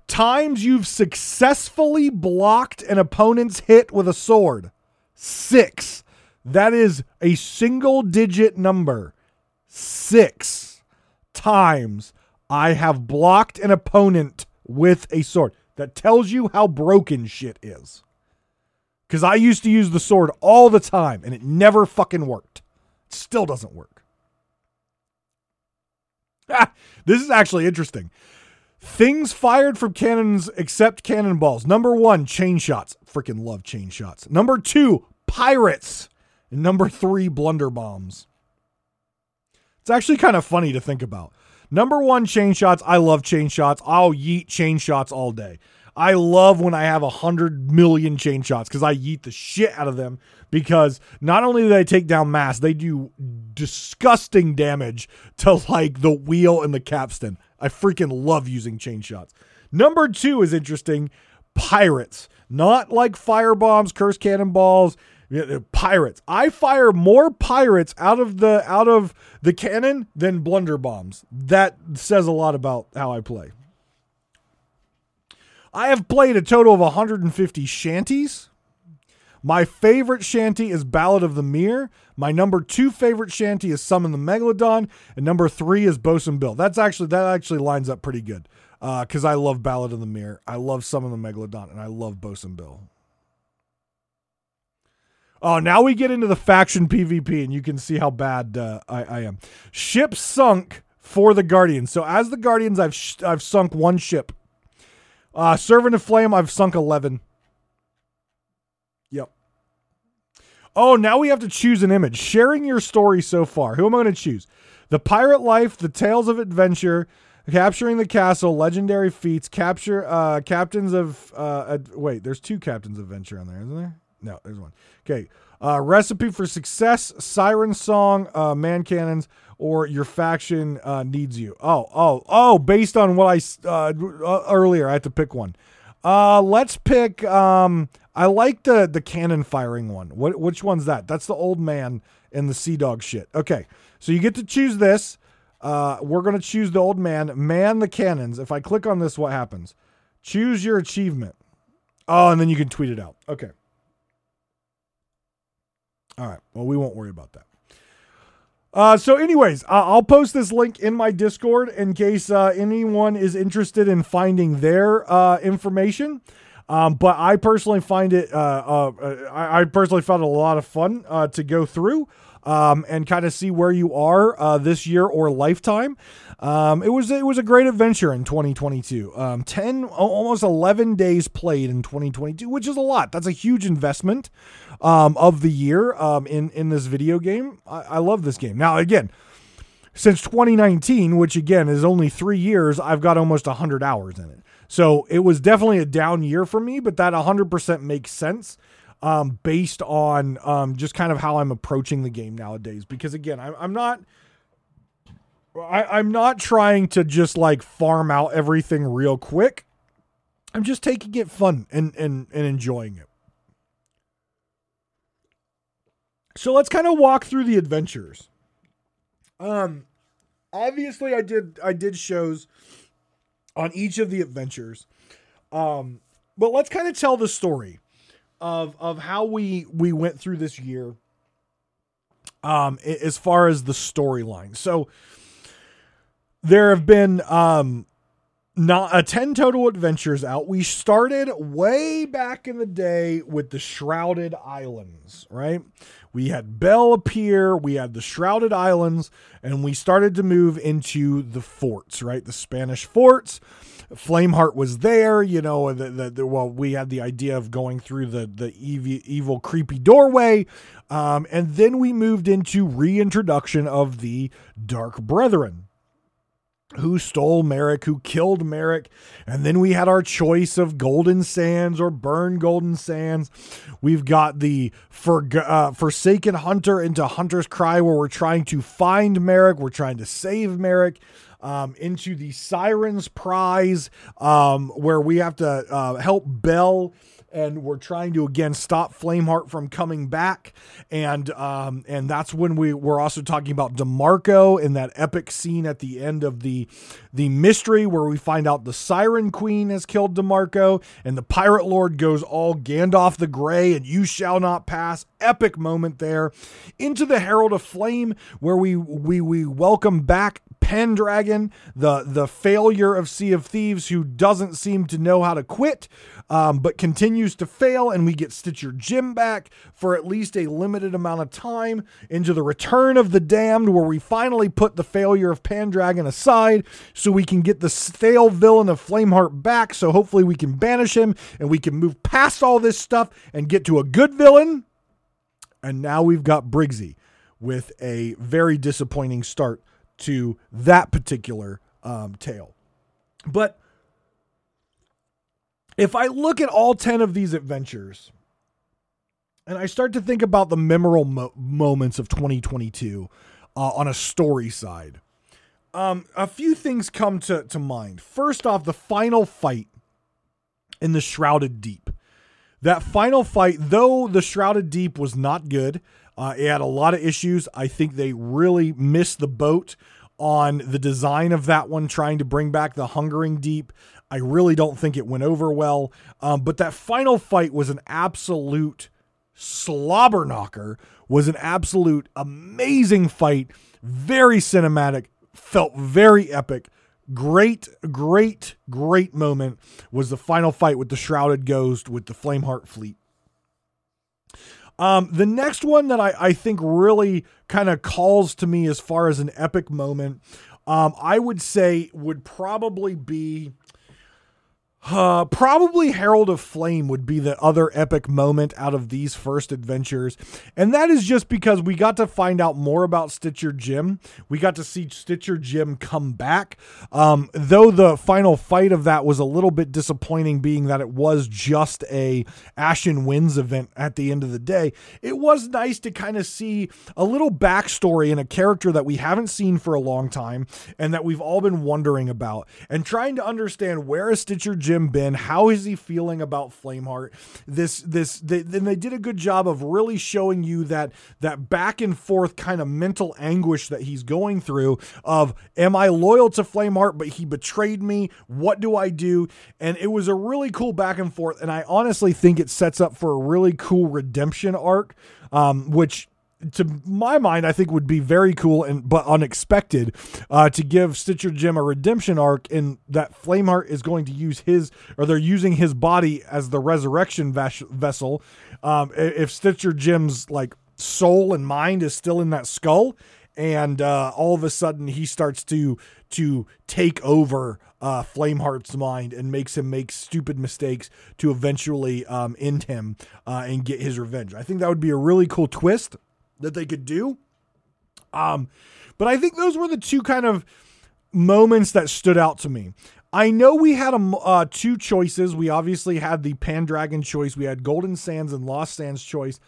times you've successfully blocked an opponent's hit with a sword. Six. That is a single digit number. Six times I have blocked an opponent with a sword. That tells you how broken shit is. Because I used to use the sword all the time and it never fucking worked. It still doesn't work. Ah, this is actually interesting. Things fired from cannons except cannonballs. Number one, chain shots. Freaking love chain shots. Number two, pirates. And number three, blunder bombs. It's actually kind of funny to think about. Number one, chain shots. I love chain shots. I'll yeet chain shots all day. I love when I have a hundred million chain shots because I yeet the shit out of them because not only do they take down mass, they do disgusting damage to like the wheel and the capstan. I freaking love using chain shots. Number two is interesting. Pirates, not like firebombs, curse cannonballs, pirates. I fire more pirates out of the, out of the cannon than blunder bombs. That says a lot about how I play. I have played a total of one hundred fifty shanties. My favorite shanty is Ballad of the Mirror. My number two favorite shanty is Summon the Megalodon. And number three is Bosun Bill. That's actually, that actually lines up pretty good. Uh, cause I love Ballad of the Mirror. I love Summon the Megalodon and I love Bosun Bill. Oh, now we get into the faction PvP and you can see how bad uh, I, I am. Ship sunk for the Guardians. So as the Guardians, I've, sh- I've sunk one ship. Uh, Servant of Flame, I've sunk eleven. Yep. Oh, now we have to choose an image. Sharing your story so far. Who am I going to choose? The Pirate Life, The Tales of Adventure, Capturing the Castle, Legendary Feats, Capture, uh, Captains of, uh, ad- wait, there's two Captains of Adventure on there, isn't there? No, there's one. Okay. Uh, Recipe for Success, Siren Song, uh, Man Cannons, or your faction uh, needs you. Oh, oh, oh, based on what I, uh, earlier, I had to pick one. Uh, let's pick, um, I like the, the cannon firing one. What, which one's that? That's the old man and the sea dog shit. Okay. So you get to choose this. Uh, we're going to choose the old man, man, the cannons. If I click on this, what happens? Choose your achievement. Oh, and then you can tweet it out. Okay. All right. Well, we won't worry about that. Uh, so anyways, uh, I'll post this link in my Discord in case uh, anyone is interested in finding their uh, information. Um, but I personally find it, uh, uh, I, I personally found it a lot of fun uh, to go through um, and kind of see where you are uh, this year or lifetime. Um, it was, it was a great adventure in twenty twenty-two, um, ten, almost eleven days played in twenty twenty-two, which is a lot. That's a huge investment, um, of the year, um, in, in this video game. I, I love this game. Now, again, since twenty nineteen, which again is only three years, I've got almost a hundred hours in it. So it was definitely a down year for me, but that a hundred percent makes sense. Um, based on, um, just kind of how I'm approaching the game nowadays, because again, I, I'm not, I, I'm not trying to just like farm out everything real quick. I'm just taking it fun and, and, and enjoying it. So let's kind of walk through the adventures. Um, obviously I did, I did shows on each of the adventures. Um, but let's kind of tell the story of, of how we, we went through this year. Um, as far as the storyline. So, there have been um, not uh, ten total adventures out. We started way back in the day with the Shrouded Islands, right? We had Bell appear, we had the Shrouded Islands, and we started to move into the forts, right? The Spanish forts. Flameheart was there, you know, the, the, the, well, we had the idea of going through the, the evil, evil creepy doorway. Um, and then we moved into reintroduction of the Dark Brethren, who stole Merrick, who killed Merrick. And then we had our choice of Golden Sands or burn Golden Sands. We've got the for, uh, Forsaken Hunter into Hunter's Cry, where we're trying to find Merrick. We're trying to save Merrick, um, into the Siren's Prize, um, where we have to, uh, help Bell, and we're trying to, again, stop Flameheart from coming back. And um, and that's when we were also talking about DeMarco in that epic scene at the end of the, the mystery where we find out the Siren Queen has killed DeMarco and the Pirate Lord goes all Gandalf the Grey and you shall not pass. Epic moment there. Into the Herald of Flame where we we we welcome back Pendragon, the the failure of Sea of Thieves, who doesn't seem to know how to quit, um, but continues to fail, and we get Stitcher Jim back for at least a limited amount of time. Into the Return of the Damned, where we finally put the failure of Pendragon aside, so we can get the stale villain of Flameheart back. So hopefully we can banish him, and we can move past all this stuff and get to a good villain. And now we've got Briggsy with a very disappointing start to that particular um, tale. But if I look at all ten of these adventures and I start to think about the memorable mo- moments of twenty twenty-two uh, on a story side, um, a few things come to, to mind. First off, the final fight in the Shrouded Deep. That final fight, though the Shrouded Deep was not good, uh, it had a lot of issues. I think they really missed the boat on the design of that one, trying to bring back the Hungering Deep. I really don't think it went over well. Um, but that final fight was an absolute slobber knocker, was an absolute amazing fight. Very cinematic, felt very epic. Great, great, great moment was the final fight with the Shrouded Ghost with the Flameheart fleet. Um, the next one that I, I think really kind of calls to me as far as an epic moment, um, I would say would probably be, uh, probably Herald of Flame would be the other epic moment out of these first adventures. And that is just because we got to find out more about Stitcher Jim. We got to see Stitcher Jim come back. Um, though the final fight of that was a little bit disappointing, being that it was just a Ashen Winds event at the end of the day. It was nice to kind of see a little backstory in a character that we haven't seen for a long time and that we've all been wondering about and trying to understand, where is Stitcher Jim Jim Ben, how is he feeling about Flameheart? This, this, then they, they did a good job of really showing you that, that back and forth kind of mental anguish that he's going through of, am I loyal to Flameheart, but he betrayed me? What do I do? And it was a really cool back and forth. And I honestly think it sets up for a really cool redemption arc, um, which, to my mind, I think would be very cool and but unexpected uh, to give Stitcher Jim a redemption arc in that Flameheart is going to use his, or they're using his body as the resurrection vas- vessel. Um, if Stitcher Jim's like soul and mind is still in that skull, and uh, all of a sudden he starts to to take over uh, Flameheart's mind and makes him make stupid mistakes to eventually um, end him uh, and get his revenge. I think that would be a really cool twist that they could do. Um, but I think those were the two kind of moments that stood out to me. I know we had a, uh, two choices. We obviously had the Pendragon choice. We had Golden Sands and Lost Sands choice.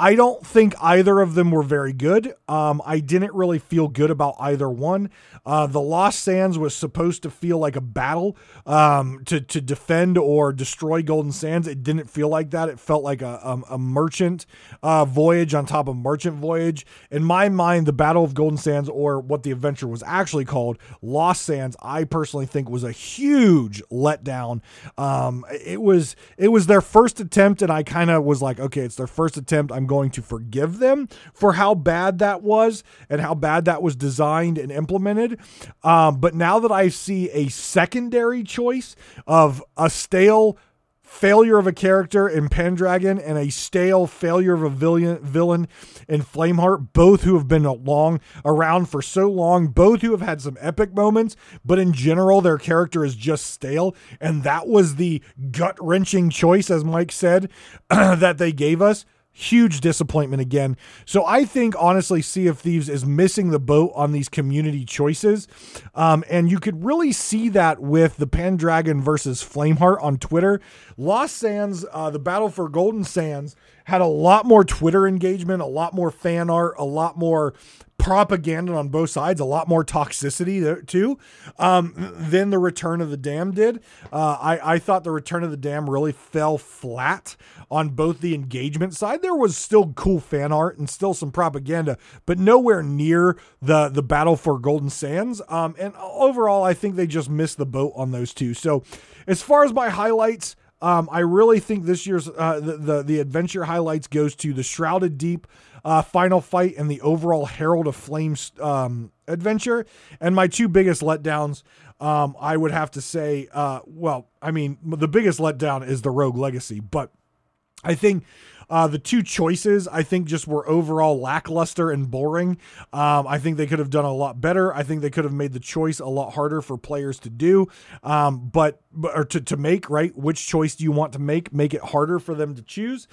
I don't think either of them were very good. Um, I didn't really feel good about either one. Uh, the Lost Sands was supposed to feel like a battle um, to, to defend or destroy Golden Sands. It didn't feel like that. It felt like a, a, a merchant uh, voyage on top of merchant voyage. In my mind, the Battle of Golden Sands, or what the adventure was actually called, Lost Sands, I personally think was a huge letdown. Um, it was, it was their first attempt, and I kind of was like, okay, it's their first attempt. I'm going to forgive them for how bad that was and how bad that was designed and implemented. Um, but now that I see a secondary choice of a stale failure of a character in Pendragon and a stale failure of a villain, villain in Flameheart, both who have been along around for so long, both who have had some epic moments, but in general, their character is just stale. And that was the gut-wrenching choice, as Mike said, that they gave us. Huge disappointment again. So I think, honestly, Sea of Thieves is missing the boat on these community choices. Um, and you could really see that with the Pendragon versus Flameheart on Twitter. Lost Sands, uh, the battle for Golden Sands, had a lot more Twitter engagement, a lot more fan art, a lot more propaganda on both sides, a lot more toxicity too, um, than the Return of the Dam did. Uh, I, I thought the Return of the Dam really fell flat on both the engagement side. There was still cool fan art and still some propaganda, but nowhere near the, the battle for Golden Sands. Um, and overall, I think they just missed the boat on those two. So as far as my highlights, Um, I really think this year's uh, the, the the adventure highlights goes to the Shrouded Deep uh, final fight and the overall Herald of Flame um, adventure. And my two biggest letdowns, um, I would have to say, uh, well, I mean, the biggest letdown is the Rogue Legacy, but I think uh, the two choices, I think, just were overall lackluster and boring. Um, I think they could have done a lot better. I think they could have made the choice a lot harder for players to do, um, but or to, to make, right? Which choice do you want to make? Make it harder for them to choose.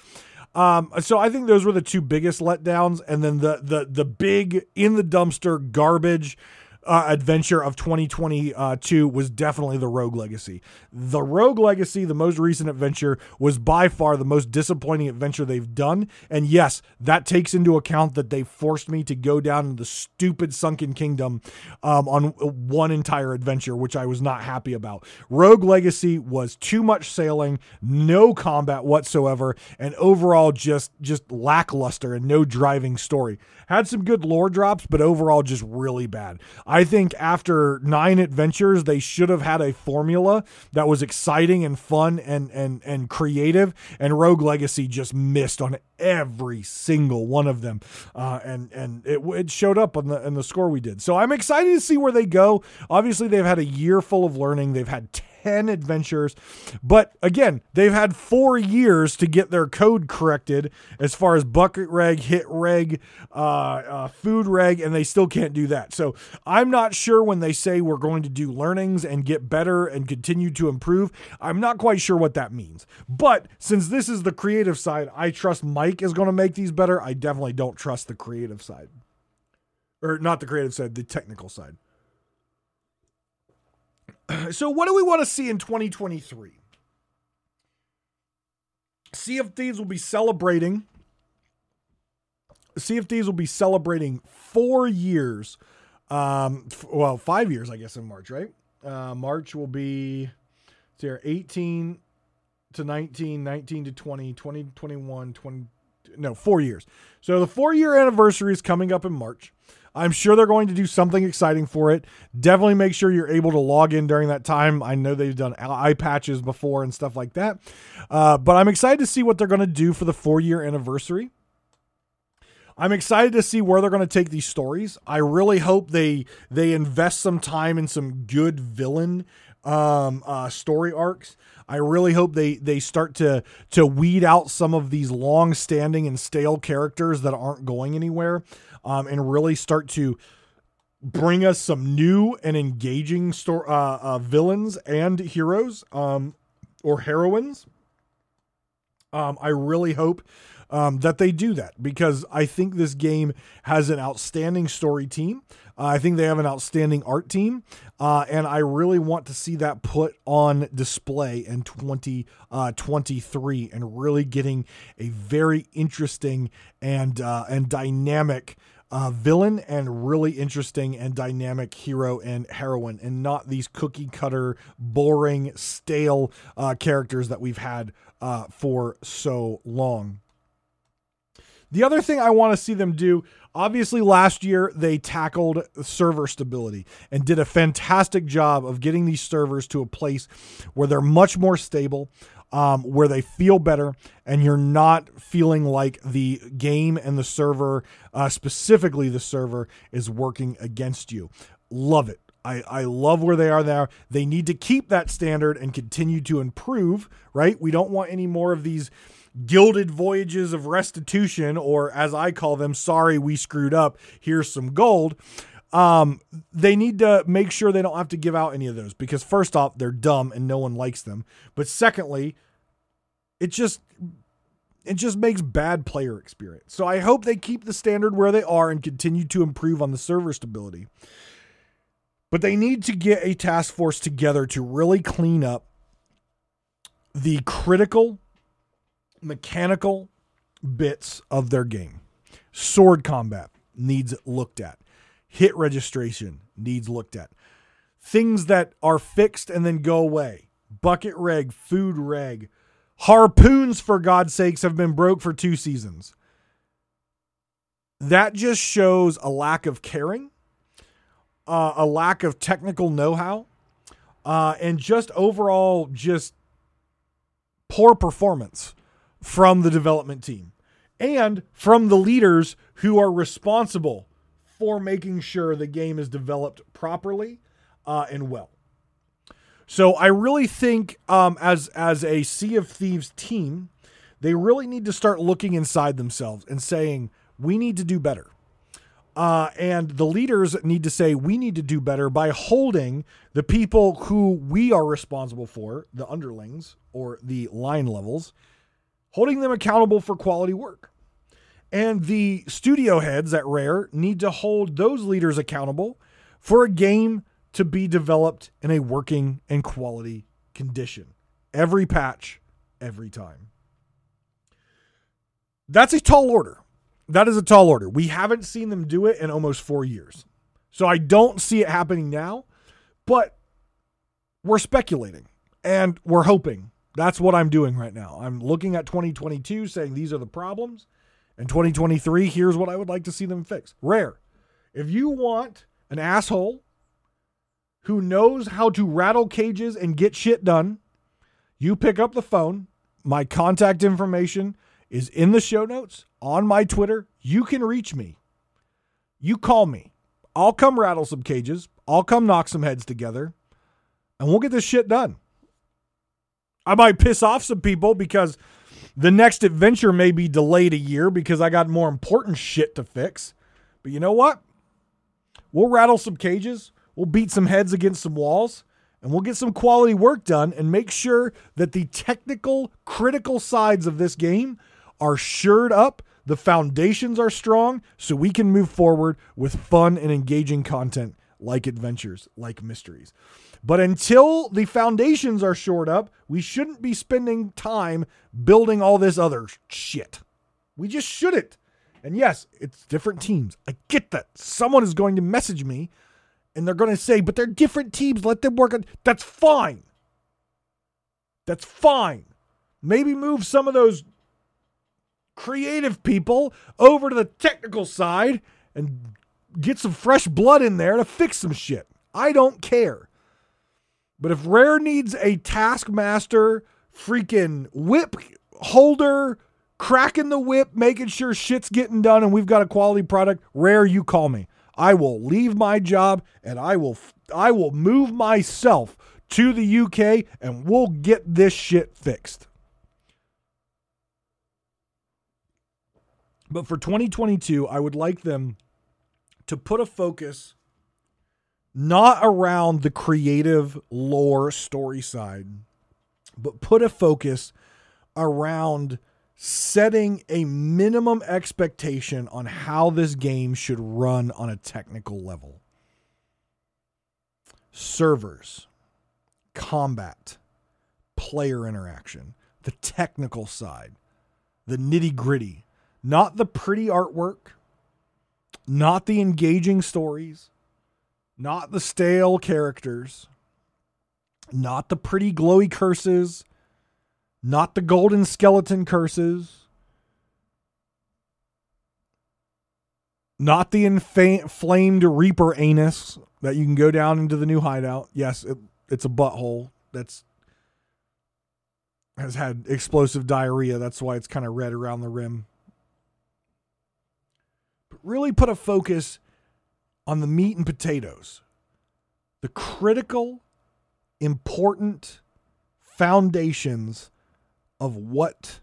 Um, so I think those were the two biggest letdowns. And then the the the big in the dumpster garbage Uh, adventure of twenty twenty-two was definitely the Rogue Legacy. The Rogue Legacy, the most recent adventure, was by far the most disappointing adventure they've done. And yes, that takes into account that they forced me to go down the stupid Sunken Kingdom um, on one entire adventure, which I was not happy about. Rogue Legacy was too much sailing, no combat whatsoever, and overall just, just lackluster and no driving story. Had some good lore drops, but overall just really bad. I I think after nine adventures, they should have had a formula that was exciting and fun and and and creative, and Rogue Legacy just missed on every single one of them. Uh, and and it, it showed up on the, in the score we did. So I'm excited to see where they go. Obviously, they've had a year full of learning. They've had ten adventures, but again, they've had four years to get their code corrected as far as bucket reg, hit reg, uh, uh, food reg, and they still can't do that. So I'm not sure when they say we're going to do learnings and get better and continue to improve. I'm not quite sure what that means, but since this is the creative side, I trust Mike is going to make these better. I definitely don't trust the creative side, or not the creative side, the technical side. So what do we want to see in twenty twenty-three? Sea of Thieves will be celebrating. Sea of Thieves will be celebrating four years. Um, f- well, five years, I guess, in March, right? Uh, March will be there eighteen to nineteen, nineteen to twenty, twenty to twenty-one, twenty. No, four years. So the four-year anniversary is coming up in March. I'm sure they're going to do something exciting for it. Definitely make sure you're able to log in during that time. I know they've done eye patches before and stuff like that. Uh, but I'm excited to see what they're going to do for the four-year anniversary. I'm excited to see where they're going to take these stories. I really hope they they invest some time in some good villain um, uh, story arcs. I really hope they, they start to, to weed out some of these long-standing and stale characters that aren't going anywhere, um, and really start to bring us some new and engaging sto- uh, uh, villains and heroes, um, or heroines. Um, I really hope um, that they do that, because I think this game has an outstanding story team. Uh, I think they have an outstanding art team, uh, and I really want to see that put on display in twenty twenty-three, and really getting a very interesting and uh, and dynamic uh, villain and really interesting and dynamic hero and heroine, and not these cookie cutter, boring, stale uh, characters that we've had uh, for so long. The other thing I want to see them do, obviously last year they tackled server stability and did a fantastic job of getting these servers to a place where they're much more stable, um, where they feel better, and you're not feeling like the game and the server, uh, specifically the server, is working against you. Love it. I, I love where they are there. They need to keep that standard and continue to improve, right? We don't want any more of these gilded voyages of restitution, or as I call them, sorry, we screwed up, here's some gold. Um, they need to make sure they don't have to give out any of those, because first off, they're dumb and no one likes them. But secondly, it just, it just makes bad player experience. So I hope they keep the standard where they are and continue to improve on the server stability, but they need to get a task force together to really clean up the critical mechanical bits of their game. Sword combat needs looked at. Hit registration needs looked at. Things that are fixed and then go away. Bucket reg, food reg. Harpoons, for God's sakes, have been broke for two seasons. That just shows a lack of caring, uh, a lack of technical know-how, uh, and just overall just poor performance from the development team and from the leaders who are responsible for making sure the game is developed properly uh, and well. So I really think um, as, as a Sea of Thieves team, they really need to start looking inside themselves and saying, we need to do better. Uh, and the leaders need to say, we need to do better by holding the people who we are responsible for, the underlings or the line levels, holding them accountable for quality work. And the studio heads at Rare need to hold those leaders accountable for a game to be developed in a working and quality condition. Every patch, every time. That's a tall order. That is a tall order. We haven't seen them do it in almost four years. So I don't see it happening now, but we're speculating and we're hoping. That's what I'm doing right now. I'm looking at twenty twenty-two saying these are the problems, and twenty twenty-three, here's what I would like to see them fix. Rare. If you want an asshole who knows how to rattle cages and get shit done, you pick up the phone. My contact information is in the show notes, on my Twitter. You can reach me. You call me. I'll come rattle some cages. I'll come knock some heads together, and we'll get this shit done. I might piss off some people because the next adventure may be delayed a year because I got more important shit to fix. But you know what? We'll rattle some cages. We'll beat some heads against some walls, and we'll get some quality work done and make sure that the technical, critical sides of this game are shored up, the foundations are strong, so we can move forward with fun and engaging content like adventures, like mysteries. But until the foundations are shored up, we shouldn't be spending time building all this other shit. We just shouldn't. And yes, it's different teams. I get that. Someone is going to message me and they're going to say, but they're different teams. Let them work on. That's fine. That's fine. Maybe move some of those creative people over to the technical side and get some fresh blood in there to fix some shit. I don't care. But if Rare needs a taskmaster, freaking whip holder, cracking the whip, making sure shit's getting done and we've got a quality product, Rare, you call me. I will leave my job and I will I will move myself to the U K and we'll get this shit fixed. But for twenty twenty-two, I would like them to put a focus not around the creative lore story side, but put a focus around setting a minimum expectation on how this game should run on a technical level. Servers, combat, player interaction, the technical side, the nitty-gritty, not the pretty artwork, not the engaging stories, not the stale characters, not the pretty glowy curses, not the golden skeleton curses, not the inflamed reaper anus that you can go down into the new hideout. Yes, it, it's a butthole that's has had explosive diarrhea. That's why it's kind of red around the rim. But really put a focus on the meat and potatoes, the critical, important foundations of what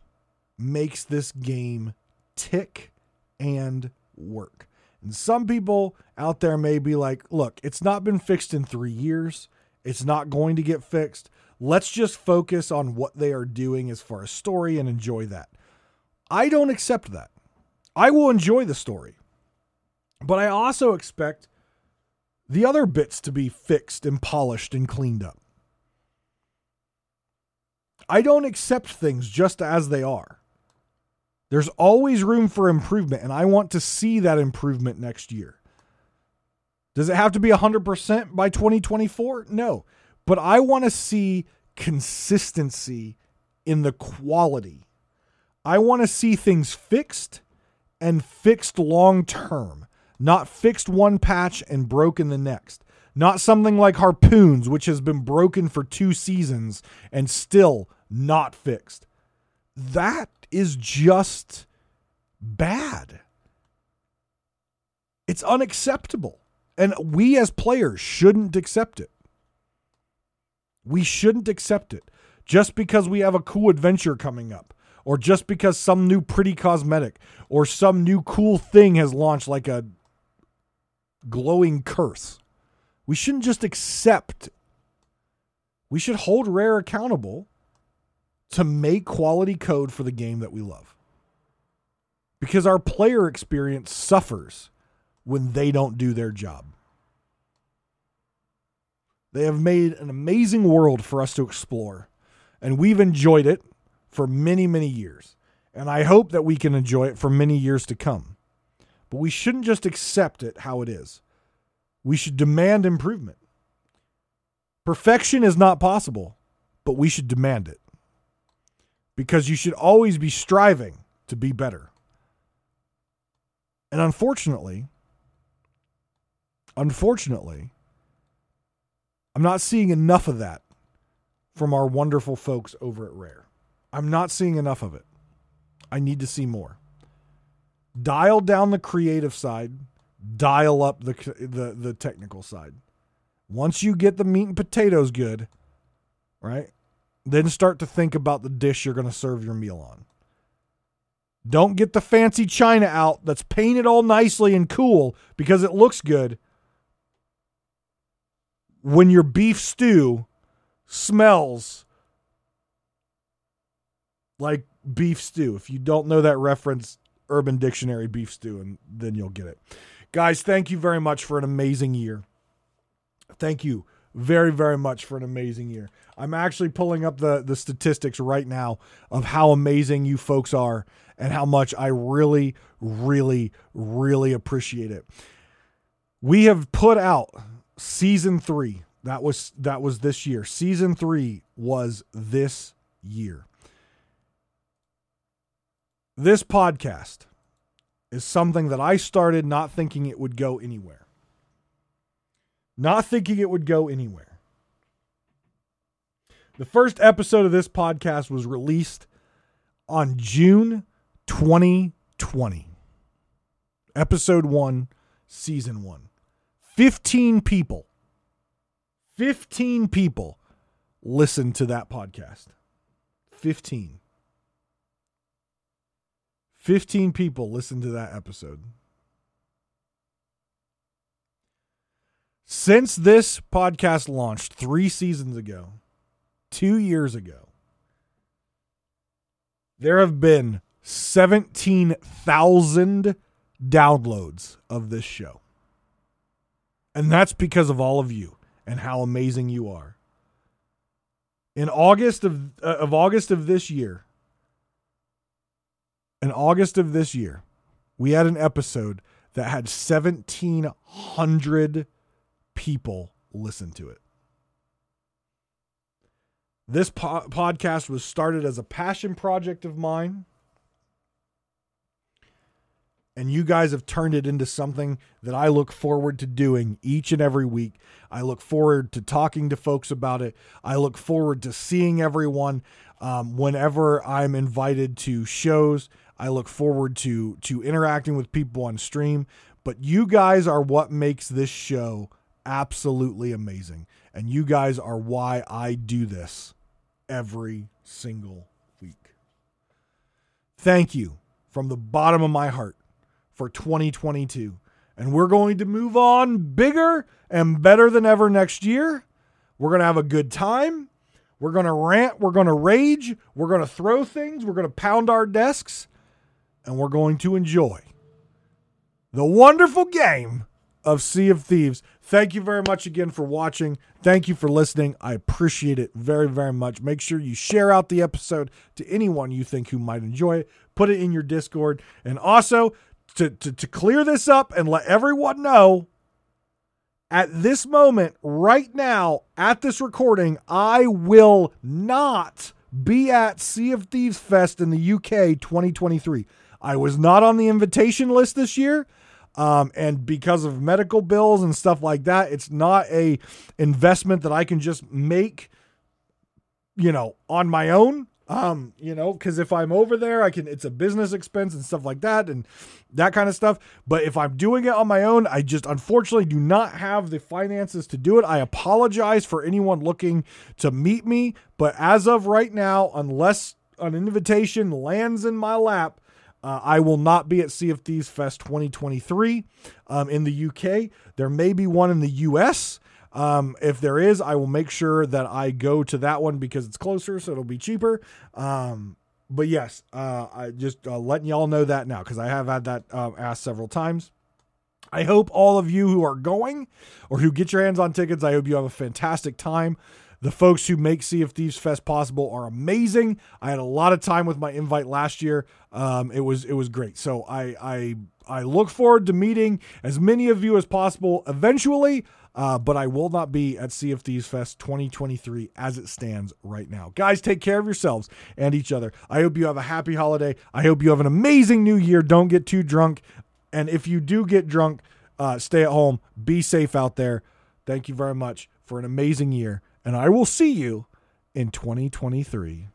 makes this game tick and work. And some people out there may be like, look, it's not been fixed in three years. It's not going to get fixed. Let's just focus on what they are doing as far as story and enjoy that. I don't accept that. I will enjoy the story. But I also expect the other bits to be fixed and polished and cleaned up. I don't accept things just as they are. There's always room for improvement, and I want to see that improvement next year. Does it have to be one hundred percent by twenty twenty-four? No. But I want to see consistency in the quality. I want to see things fixed and fixed long-term, not fixed one patch and broken the next. Not something like Harpoons, which has been broken for two seasons and still not fixed. That is just bad. It's unacceptable. And we as players shouldn't accept it. We shouldn't accept it just because we have a cool adventure coming up, or just because some new pretty cosmetic or some new cool thing has launched like a glowing curse. We shouldn't just accept. We should hold Rare accountable to make quality code for the game that we love, because our player experience suffers when they don't do their job. They have made an amazing world for us to explore, and we've enjoyed it for many, many years. And I hope that we can enjoy it for many years to come. But we shouldn't just accept it how it is. We should demand improvement. Perfection is not possible, but we should demand it. Because you should always be striving to be better. And unfortunately, unfortunately, I'm not seeing enough of that from our wonderful folks over at Rare. I'm not seeing enough of it. I need to see more. Dial down the creative side. Dial up the the, the technical side. Once you get the meat and potatoes good, right? Then start to think about the dish you're going to serve your meal on. Don't get the fancy china out that's painted all nicely and cool because it looks good, when your beef stew smells like beef stew. If you don't know that reference, Urban Dictionary beef stew, and then you'll get it. Guys, thank you very much for an amazing year. Thank you very, very much for an amazing year. I'm actually pulling up the, the statistics right now of how amazing you folks are and how much I really, really, really appreciate it. We have put out season three. That was, that was this year. Season three was this year. This podcast is something that I started not thinking it would go anywhere. Not thinking it would go anywhere. The first episode of this podcast was released on June twenty twenty. Episode one, season one. fifteen people. fifteen people listened to that podcast. fifteen. fifteen people listened to that episode. Since this podcast launched three seasons ago, two years ago, there have been seventeen thousand downloads of this show. And that's because of all of you and how amazing you are. In August of, uh, of August of this year, in August of this year, we had an episode that had seventeen hundred people listen to it. This po- podcast was started as a passion project of mine, and you guys have turned it into something that I look forward to doing each and every week. I look forward to talking to folks about it. I look forward to seeing everyone um, whenever I'm invited to shows. I look forward to, to interacting with people on stream. But you guys are what makes this show absolutely amazing. And you guys are why I do this every single week. Thank you from the bottom of my heart for twenty twenty-two. And we're going to move on bigger and better than ever next year. We're going to have a good time. We're going to rant. We're going to rage. We're going to throw things. We're going to pound our desks. And we're going to enjoy the wonderful game of Sea of Thieves. Thank you very much again for watching. Thank you for listening. I appreciate it very, very much. Make sure you share out the episode to anyone you think who might enjoy it. Put it in your Discord. And also, To, to, to clear this up and let everyone know, At this moment, right now, at this recording, I will not be at Sea of Thieves Fest in the U K twenty twenty-three. I was not on the invitation list this year. Um, and because of medical bills and stuff like that, it's not a investment that I can just make, you know, on my own. Um, you know, cause if I'm over there, I can, it's a business expense and stuff like that and that kind of stuff. But if I'm doing it on my own, I just, unfortunately do not have the finances to do it. I apologize for anyone looking to meet me, but as of right now, unless an invitation lands in my lap, uh, I will not be at Sea of Thieves Fest twenty twenty-three, um, in the U K. There may be one in the U S. Um, if there is, I will make sure that I go to that one because it's closer, so it'll be cheaper. Um, but yes, uh, I just uh, letting y'all know that now, because I have had that um, asked several times. I hope all of you who are going or who get your hands on tickets, I hope you have a fantastic time. The folks who make Sea of Thieves Fest possible are amazing. I had a lot of time with my invite last year. Um, it was it was great. So I I I look forward to meeting as many of you as possible eventually. Uh, but I will not be at Sea of Thieves Fest twenty twenty-three as it stands right now. Guys, take care of yourselves and each other. I hope you have a happy holiday. I hope you have an amazing new year. Don't get too drunk. And if you do get drunk, uh, stay at home. Be safe out there. Thank you very much for an amazing year. And I will see you in twenty twenty-three.